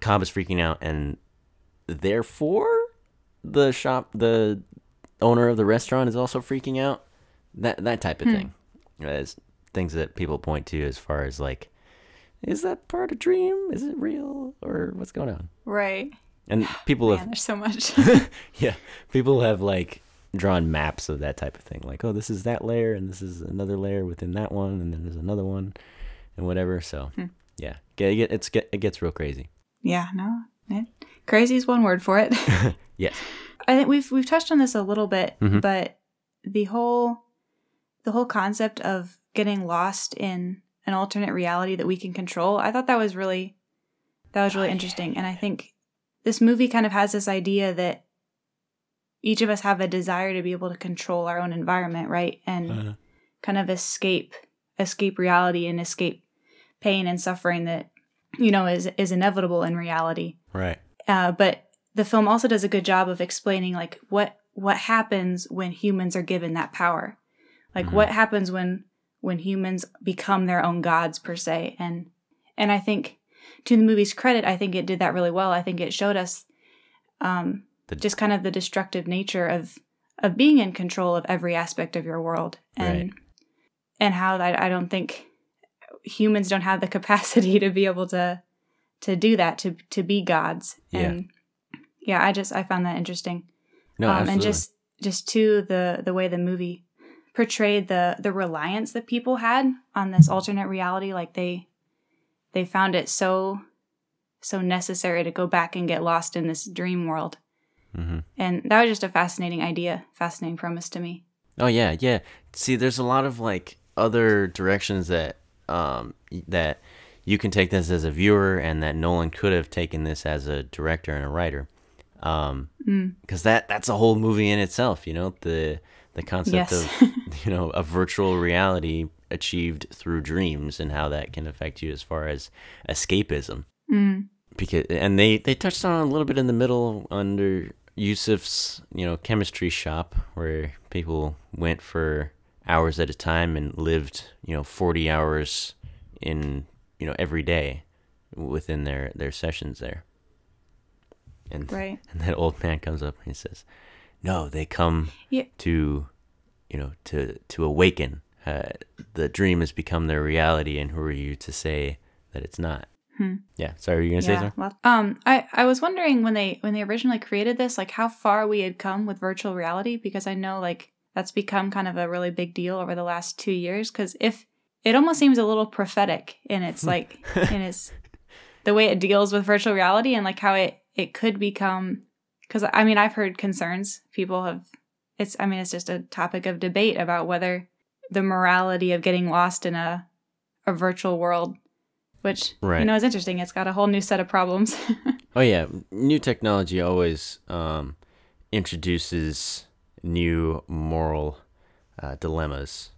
Cobb is freaking out, and therefore the shop, the owner of the restaurant is also freaking out. That that type of hmm. thing. As things that people point to as far as like, is that part a dream? Is it real? Or what's going on? Right. And people Man, have... there's so much. yeah. People have, like, drawn maps of that type of thing. Like, oh, this is that layer, and this is another layer within that one, and then there's another one, and whatever. So, hmm. yeah. It's, it gets real crazy. Yeah, no. It, crazy is one word for it. yes. I think we've we've touched on this a little bit, mm-hmm. but the whole the whole concept of getting lost in... an alternate reality that we can control. I thought that was really, that was really interesting. And I think this movie kind of has this idea that each of us have a desire to be able to control our own environment, right? And uh-huh. kind of escape, escape reality and escape pain and suffering that, you know, is, is inevitable in reality. Right. Uh, but the film also does a good job of explaining like what, what happens when humans are given that power. Like mm-hmm. what happens when, when humans become their own gods per se. And and I think to the movie's credit, I think it did that really well. I think it showed us um, the, just kind of the destructive nature of of being in control of every aspect of your world. And right. and how that I don't think humans don't have the capacity to be able to to do that, to to be gods. Yeah. And yeah, I just I found that interesting. No, um, absolutely. And just just too the the way the movie portrayed the the reliance that people had on this alternate reality. Like they they found it so so necessary to go back and get lost in this dream world. Mm-hmm. And that was just a fascinating idea, fascinating premise to me. Oh yeah, yeah. See, there's a lot of like other directions that um that you can take this as a viewer, and that Nolan could have taken this as a director and a writer. Um, mm. 'cause that that's a whole movie in itself, you know, the The concept yes. of, you know, a virtual reality achieved through dreams, and how that can affect you as far as escapism. Mm. Because and they, they touched on a little bit in the middle under Yusuf's, you know, chemistry shop, where people went for hours at a time and lived, you know, forty hours in, you know, every day within their, their sessions there. And, right. and that old man comes up and he says, no, they come yeah. to, you know, to, to awaken. Uh, the dream has become their reality, and who are you to say that it's not? Hmm. Yeah. Sorry, were you going to yeah, say something? Well, um, I, I was wondering when they when they originally created this, like how far we had come with virtual reality, because I know like that's become kind of a really big deal over the last two years. Because if it almost seems a little prophetic in its like in its the way it deals with virtual reality and like how it it could become. Because I mean, I've heard concerns. People have. It's. I mean, it's just a topic of debate about whether the morality of getting lost in a a virtual world, which right. you know is interesting. It's got a whole new set of problems. Oh yeah, new technology always um, introduces new moral uh, dilemmas,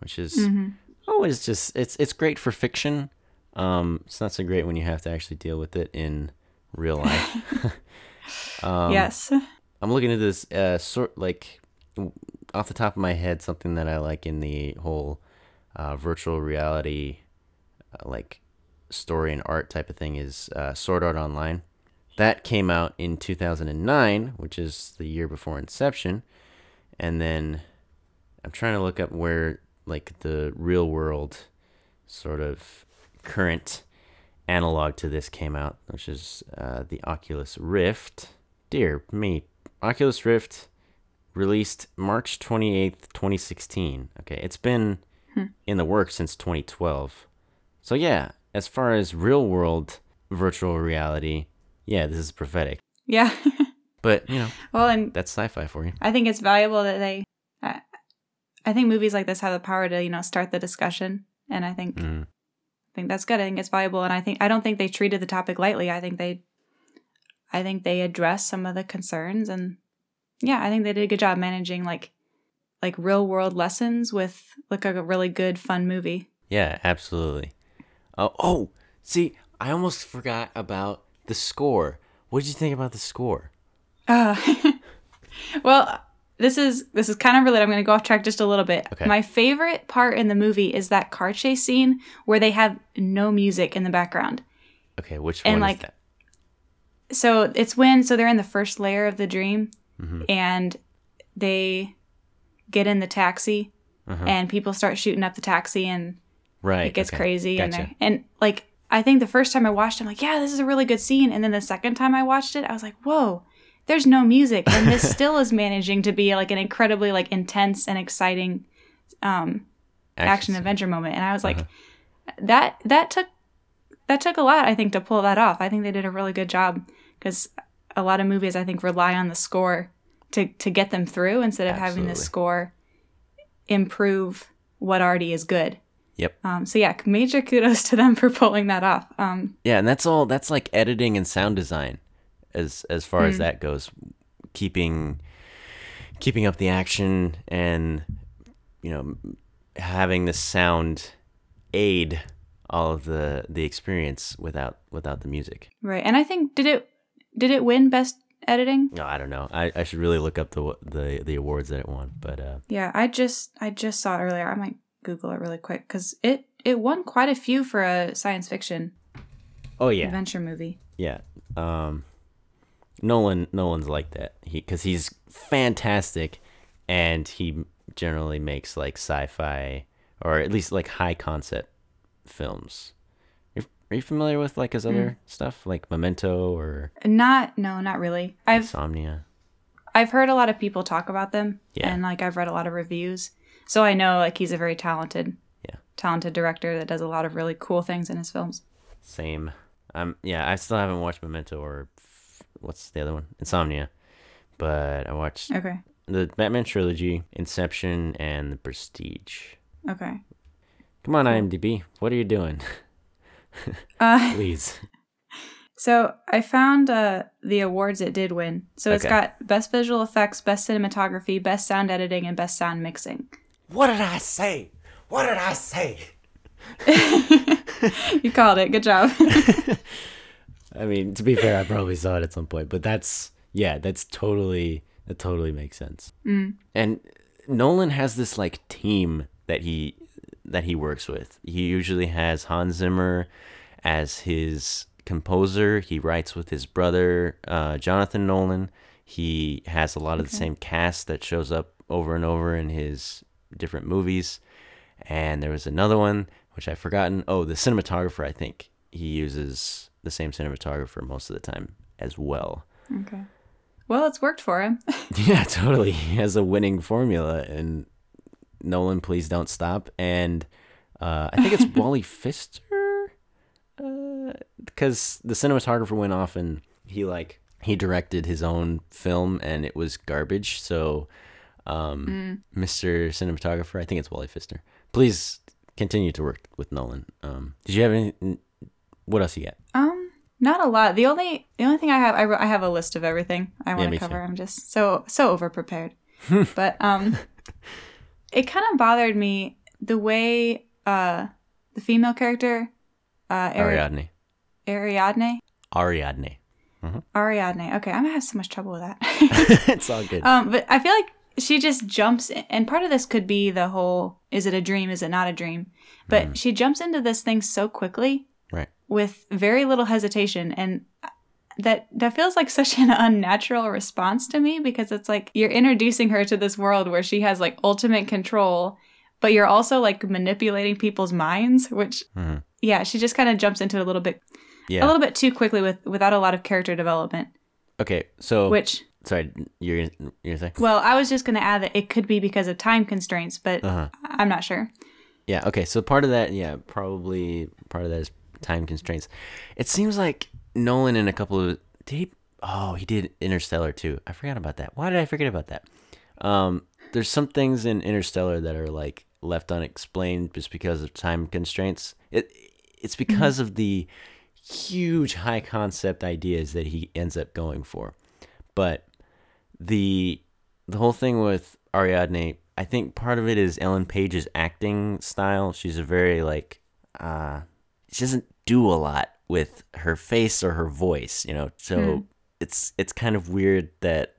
which is mm-hmm. always just it's it's great for fiction. Um, it's not so great when you have to actually deal with it in real life. Um, yes, I'm looking at this uh, sort like off the top of my head something that I like in the whole uh, virtual reality uh, like story and art type of thing is uh, Sword Art Online. That came out in two thousand nine, which is the year before Inception, and then I'm trying to look up where like the real world sort of current analog to this came out, which is uh, the Oculus Rift. Dear me, Oculus Rift released March twenty-eighth, twenty sixteen. Okay, it's been hmm. in the works since twenty twelve. So yeah, as far as real world virtual reality, yeah, this is prophetic. Yeah. But you know, well, and that's sci-fi for you. I think it's valuable that they. Uh, I think movies like this have the power to you know start the discussion, and I think. Mm. I think that's good. I think it's valuable, and I think I don't think they treated the topic lightly. I think they, I think they addressed some of the concerns, and yeah, I think they did a good job managing like, like real world lessons with like a really good fun movie. Yeah, absolutely. Uh, oh, see, I almost forgot about the score. What did you think about the score? Uh, well, this is this is kind of related. I'm going to go off track just a little bit. Okay. My favorite part in the movie is that car chase scene where they have no music in the background. Okay, which and one like, is that? So it's when so they're in the first layer of the dream, mm-hmm. and they get in the taxi, uh-huh. and people start shooting up the taxi, and right, it gets okay. crazy. Gotcha. And and like I think the first time I watched it, I'm like, yeah, this is a really good scene. And then the second time I watched it, I was like, whoa. There's no music, and this still is managing to be like an incredibly like intense and exciting um, action adventure moment. And I was like, uh-huh. that that took that took a lot, I think, to pull that off. I think they did a really good job because a lot of movies, I think, rely on the score to to get them through instead of Absolutely. having the score improve what already is good. Yep. Um, so yeah, major kudos to them for pulling that off. Um, yeah, and that's all. That's like editing and sound design. As as far mm-hmm. as that goes, keeping keeping up the action and you know having the sound aid all of the, the experience without without the music. Right, and I think did it did it win best editing? No, I don't know. I, I should really look up the the the awards that it won. But uh, yeah, I just I just saw it earlier. I might Google it really quick because it it won quite a few for a science fiction. Oh yeah, adventure movie. Yeah. Um, Nolan, Nolan's like that because he, he's fantastic, and he generally makes like sci-fi or at least like high concept films. You're, are you familiar with like his other mm. stuff, like Memento or? Not, no, not really. I've Insomnia. I've heard a lot of people talk about them, yeah. and like I've read a lot of reviews, so I know like he's a very talented, yeah. talented director that does a lot of really cool things in his films. Same, um, yeah, I still haven't watched Memento or. What's the other one? Insomnia. But I watched okay. the Batman trilogy, Inception, and The Prestige. Okay. Come on, IMDb. What are you doing? uh, Please. So I found uh, the awards it did win. So it's okay. got Best Visual Effects, Best Cinematography, Best Sound Editing, and Best Sound Mixing. What did I say? What did I say? You called it. Good job. I mean, to be fair, I probably saw it at some point, but that's, yeah, that's totally, that totally makes sense. Mm. And Nolan has this, like, team that he, that he works with. He usually has Hans Zimmer as his composer. He writes with his brother, uh, Jonathan Nolan. He has a lot of okay. the same cast that shows up over and over in his different movies. And there was another one, which I've forgotten. Oh, the cinematographer, I think. He uses the same cinematographer most of the time as well. Okay. Well, it's worked for him. Yeah, totally. He has a winning formula. And Nolan, please don't stop. And uh, I think it's Wally Pfister. Uh, because the cinematographer went off and he, like, he directed his own film and it was garbage. So, um, mm. Mister Cinematographer, I think it's Wally Pfister. Please continue to work with Nolan. Um, did you have any? What else you got? Um, not a lot. The only the only thing I have, I, I have a list of everything I want yeah, to cover. Too. I'm just so so overprepared. But um, it kind of bothered me the way uh the female character uh Ari- Ariadne. Ariadne. Ariadne. Mm-hmm. Ariadne. Okay, I'm gonna have so much trouble with that. It's all good. Um, but I feel like she just jumps in, and part of this could be the whole, is it a dream, is it not a dream? But mm. she jumps into this thing so quickly, right? With very little hesitation, and that that feels like such an unnatural response to me, because it's like you're introducing her to this world where she has like ultimate control, but you're also like manipulating people's minds, which mm. yeah, she just kind of jumps into it a little bit. Yeah. A little bit too quickly with without a lot of character development. Okay, so which sorry, you're you're saying? Well, I was just going to add that it could be because of time constraints, but uh-huh. I'm not sure. Yeah. Okay. So part of that, yeah, probably part of that is time constraints. It seems like Nolan in a couple of did he, oh he did Interstellar too. I forgot about that. Why did I forget about that? Um, there's some things in Interstellar that are like left unexplained just because of time constraints. It it's because mm-hmm. of the huge high concept ideas that he ends up going for, but the the whole thing with Ariadne, I think part of it is Ellen Page's acting style. She's a very like uh she doesn't do a lot with her face or her voice, you know, so mm. it's it's kind of weird that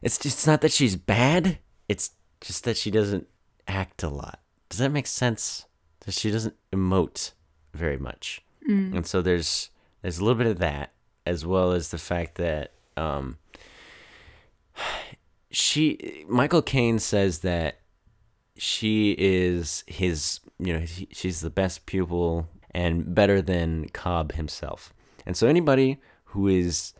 it's just not that she's bad, it's just that she doesn't act a lot. Does that make sense? That she doesn't emote very much. And so there's there's a little bit of that, as well as the fact that um, she Michael Caine says that she is his, you know, he, she's the best pupil and better than Cobb himself. And so anybody who is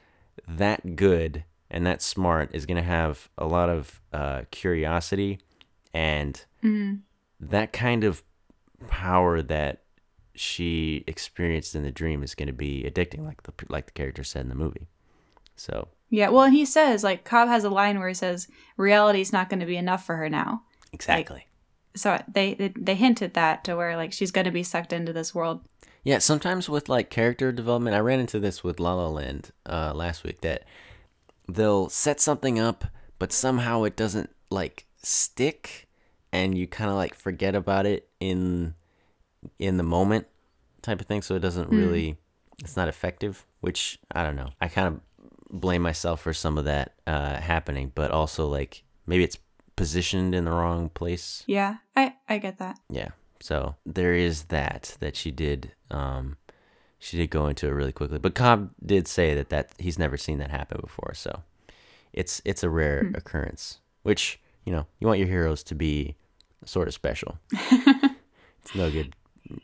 that good and that smart is going to have a lot of uh, curiosity and mm-hmm. that kind of power that she experienced in the dream is going to be addicting, like the like the character said in the movie. So yeah, well, and he says like Cobb has a line where he says reality is not going to be enough for her now. Exactly. Like, so they, they they hint at that to where like she's going to be sucked into this world. Yeah, sometimes with like character development, I ran into this with La La Land uh, last week, that they'll set something up, but somehow it doesn't like stick, and you kind of like forget about it in. in the moment type of thing, so it doesn't really mm. it's not effective, which I don't know, I kind of blame myself for some of that uh happening, but also like maybe it's positioned in the wrong place. Yeah, I I get that. Yeah, so there is that that she did um she did go into it really quickly, but Cobb did say that that he's never seen that happen before, so it's it's a rare mm. occurrence, which, you know, you want your heroes to be sort of special. It's no good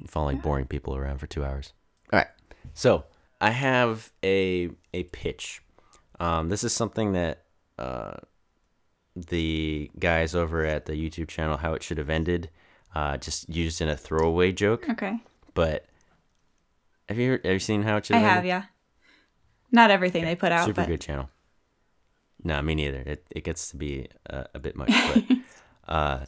following boring people around for two hours. All right. So I have a a pitch. Um, this is something that uh, the guys over at the YouTube channel, How It Should Have Ended, uh, just used in a throwaway joke. Okay. But have you, have you seen How It Should Have Ended? I have, yeah. Not everything okay. they put out. Super but... good channel. No, me neither. It it gets to be a, a bit much. But uh,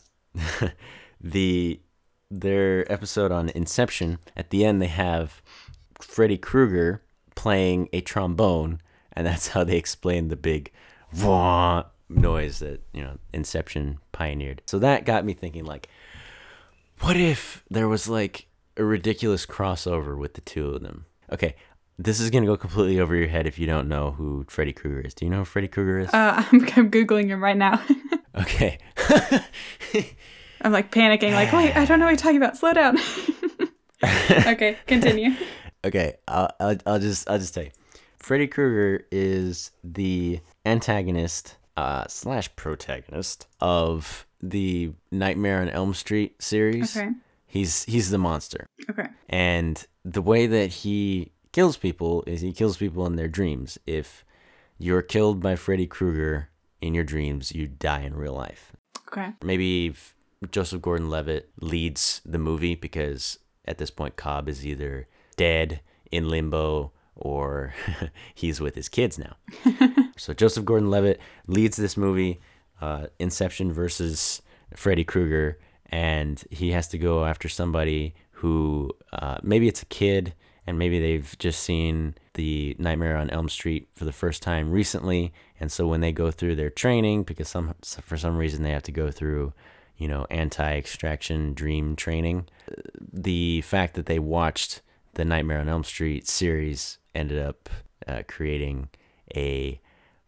the... their episode on Inception, at the end they have Freddy Krueger playing a trombone, and that's how they explain the big wah noise that, you know, Inception pioneered. So that got me thinking, like, what if there was like a ridiculous crossover with the two of them? Okay, this is gonna go completely over your head if you don't know who Freddy Krueger is. Do you know who Freddy Krueger is? Uh, I'm, I'm googling him right now. Okay. I'm like panicking, like, wait, I don't know what you're talking about. Slow down. Okay, continue. Okay, I'll, I'll I'll just I'll just tell you. Freddy Krueger is the antagonist uh, slash protagonist of the Nightmare on Elm Street series. Okay. He's he's the monster. Okay. And the way that he kills people is he kills people in their dreams. If you're killed by Freddy Krueger in your dreams, you die in real life. Okay. Maybe Joseph Gordon-Levitt leads the movie because at this point Cobb is either dead, in limbo, or he's with his kids now. So Joseph Gordon-Levitt leads this movie, uh, Inception versus Freddy Krueger, and he has to go after somebody who, uh, maybe it's a kid, and maybe they've just seen the Nightmare on Elm Street for the first time recently, and so when they go through their training, because some for some reason they have to go through, you know, anti-extraction dream training, the fact that they watched the Nightmare on Elm Street series ended up uh, creating a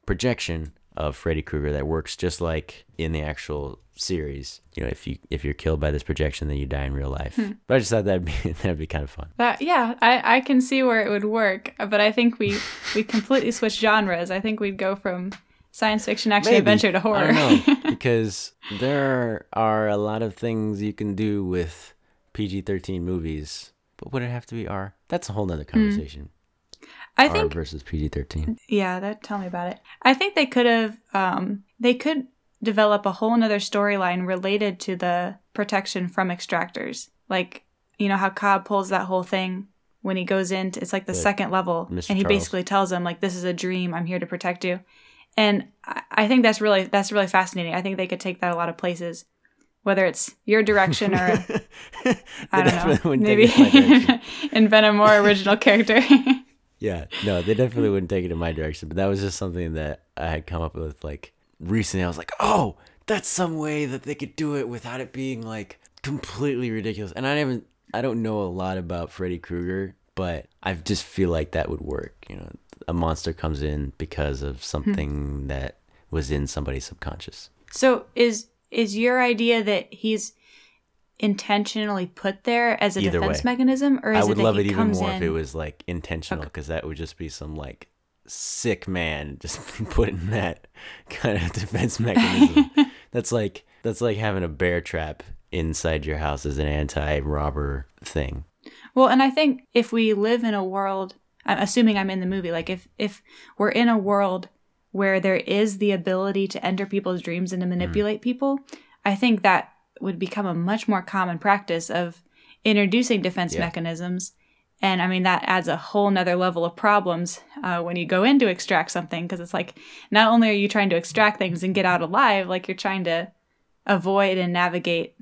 projection of Freddy Krueger that works just like in the actual series. You know, if you if you're killed by this projection, then you die in real life. Hmm. But I just thought that'd be that'd be kind of fun. That, yeah, I, I can see where it would work, but I think we we completely switch genres. I think we'd go from science fiction, action, Maybe. adventure to horror. I don't know, because there are a lot of things you can do with P G thirteen movies. But would it have to be R? That's a whole nother conversation. Mm. I R think, versus P G thirteen. Yeah, that, tell me about it. I think they could have, um, they could develop a whole nother storyline related to the protection from extractors. Like, you know how Cobb pulls that whole thing when he goes into, it's like the, the second level. Mister And he Charles. Basically tells him, like, this is a dream. I'm here to protect you. And I, I think that's really, that's really fascinating. I think they could take that a lot of places. Whether it's your direction or, I don't know, maybe invent a more original character. Yeah, no, they definitely wouldn't take it in my direction. But that was just something that I had come up with, like, recently. I was like, oh, that's some way that they could do it without it being, like, completely ridiculous. And I haven't, I don't know a lot about Freddy Krueger, but I just feel like that would work. You know, a monster comes in because of something hmm. that was in somebody's subconscious. So is... Is your idea that he's intentionally put there as a Either defense way. mechanism, or is I would it that love he it even more in... if it was like intentional, because okay. that would just be some like sick man just putting that kind of defense mechanism. That's like that's like having a bear trap inside your house as an anti-robber thing. Well, and I think if we live in a world, I'm assuming I'm in the movie, like if if we're in a world where there is the ability to enter people's dreams and to manipulate mm. people, I think that would become a much more common practice of introducing defense yeah. mechanisms. And I mean, that adds a whole nother level of problems uh, when you go in to extract something, because it's like, not only are you trying to extract things and get out alive, like you're trying to avoid and navigate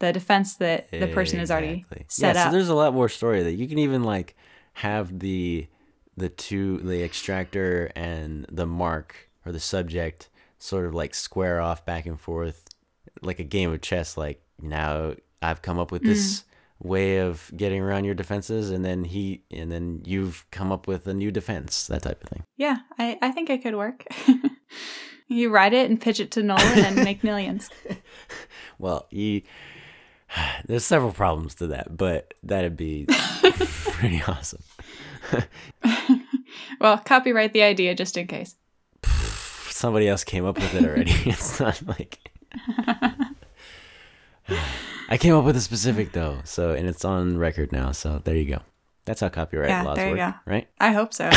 the defense that the person has exactly. already set yeah, up. So there's a lot more story that you can even like have the... the two, the extractor and the mark or the subject sort of like square off back and forth like a game of chess. Like, now I've come up with this mm. way of getting around your defenses, and then he, and then you've come up with a new defense, that type of thing. Yeah, I, I think it could work. You write it and pitch it to Nolan and make millions. Well, he, there's several problems to that, but that'd be pretty awesome. Well, copyright the idea just in case. Somebody else came up with it already. It's not like I came up with a specific though, so, and it's on record now, so there you go. That's how copyright yeah, laws there you work, go. Right? I hope so.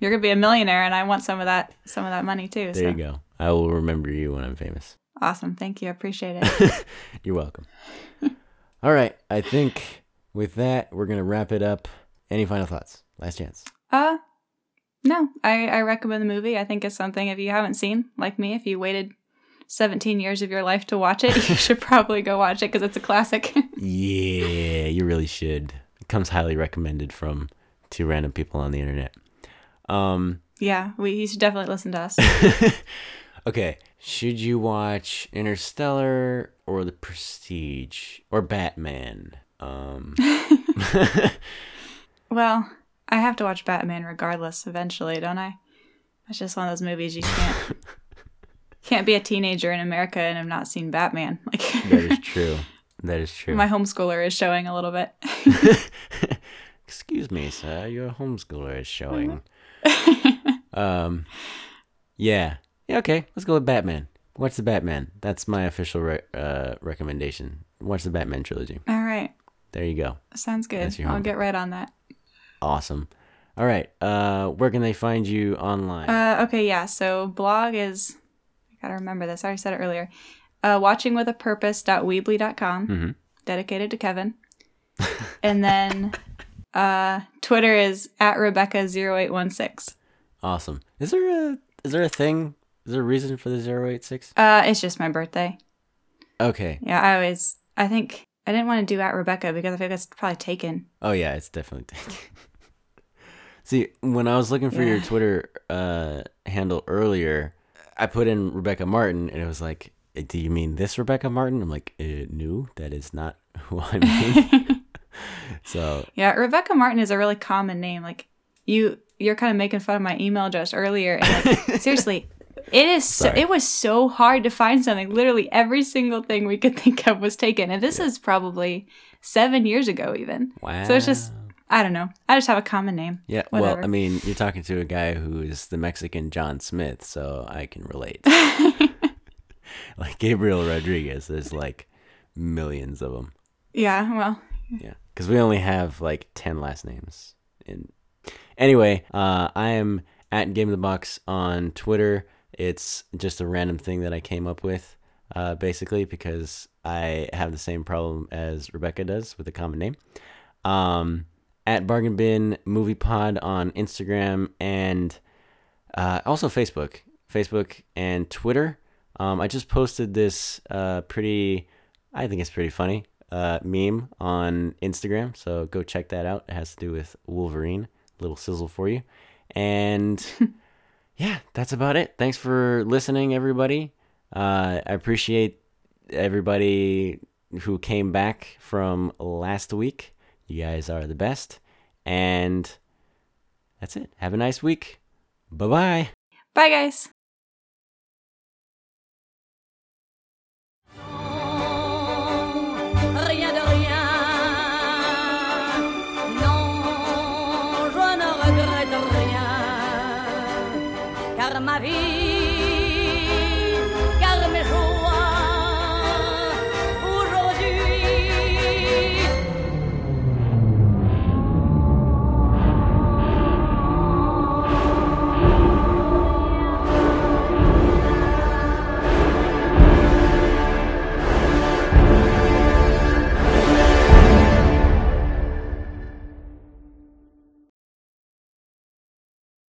You're gonna be a millionaire, and I want some of that some of that money too. There so. You go. I will remember you when I'm famous. Awesome, thank you, I appreciate it. You're welcome. All right, I think with that we're gonna wrap it up. Any final thoughts? Last chance. Uh, no. I, I recommend the movie. I think it's something, if you haven't seen, like me, if you waited seventeen years of your life to watch it, you should probably go watch it because it's a classic. Yeah, you really should. It comes highly recommended from two random people on the internet. Um, yeah, we, you should definitely listen to us. Okay, should you watch Interstellar or The Prestige or Batman? Um... Well, I have to watch Batman regardless eventually, don't I? It's just one of those movies you can't can't be a teenager in America and have not seen Batman. Like, that is true. That is true. My homeschooler is showing a little bit. Excuse me, sir. Your homeschooler is showing. um, yeah. Yeah. Okay. Let's go with Batman. Watch the Batman. That's my official re- uh, recommendation. Watch the Batman trilogy. All right. There you go. Sounds good. I'll get right on that. Awesome. All right. Uh, where can they find you online? Uh, okay. Yeah. So blog is, I gotta remember this. I already said it earlier. Uh, watching with a purpose dot weebly dot com, mm-hmm. dedicated to Kevin. And then uh, Twitter is at Rebecca zero eight one six. Awesome. Is there a is there a thing? Is there a reason for the zero eight six? Uh, it's just my birthday. Okay. Yeah, I always. I think I didn't want to do at Rebecca because I think that's probably taken. Oh yeah, it's definitely taken. See, when I was looking for yeah. your Twitter uh, handle earlier, I put in Rebecca Martin, and it was like, do you mean this Rebecca Martin? I'm like, eh, no, that is not who I mean. So yeah, Rebecca Martin is a really common name. Like you, you're kind of making fun of my email address earlier. And like, seriously, it is. So, it was so hard to find something. Literally every single thing we could think of was taken, and this yeah. is probably seven years ago, even. Wow. So it's just, I don't know. I just have a common name. Yeah. Whatever. Well, I mean, you're talking to a guy who is the Mexican John Smith, so I can relate. Like Gabriel Rodriguez, there's like millions of them. Yeah, well. Yeah, because we only have like ten last names. And anyway, uh, I am at Game of the Box on Twitter. It's just a random thing that I came up with, uh, basically, because I have the same problem as Rebecca does with a common name. Um, at Bargain Bin Movie Pod on Instagram and uh, also Facebook. Facebook and Twitter. Um, I just posted this uh, pretty, I think it's pretty funny, uh, meme on Instagram. So go check that out. It has to do with Wolverine. Little sizzle for you. And yeah, that's about it. Thanks for listening, everybody. Uh, I appreciate everybody who came back from last week. You guys are the best. And that's it. Have a nice week. Bye-bye. Bye, guys. Ma vie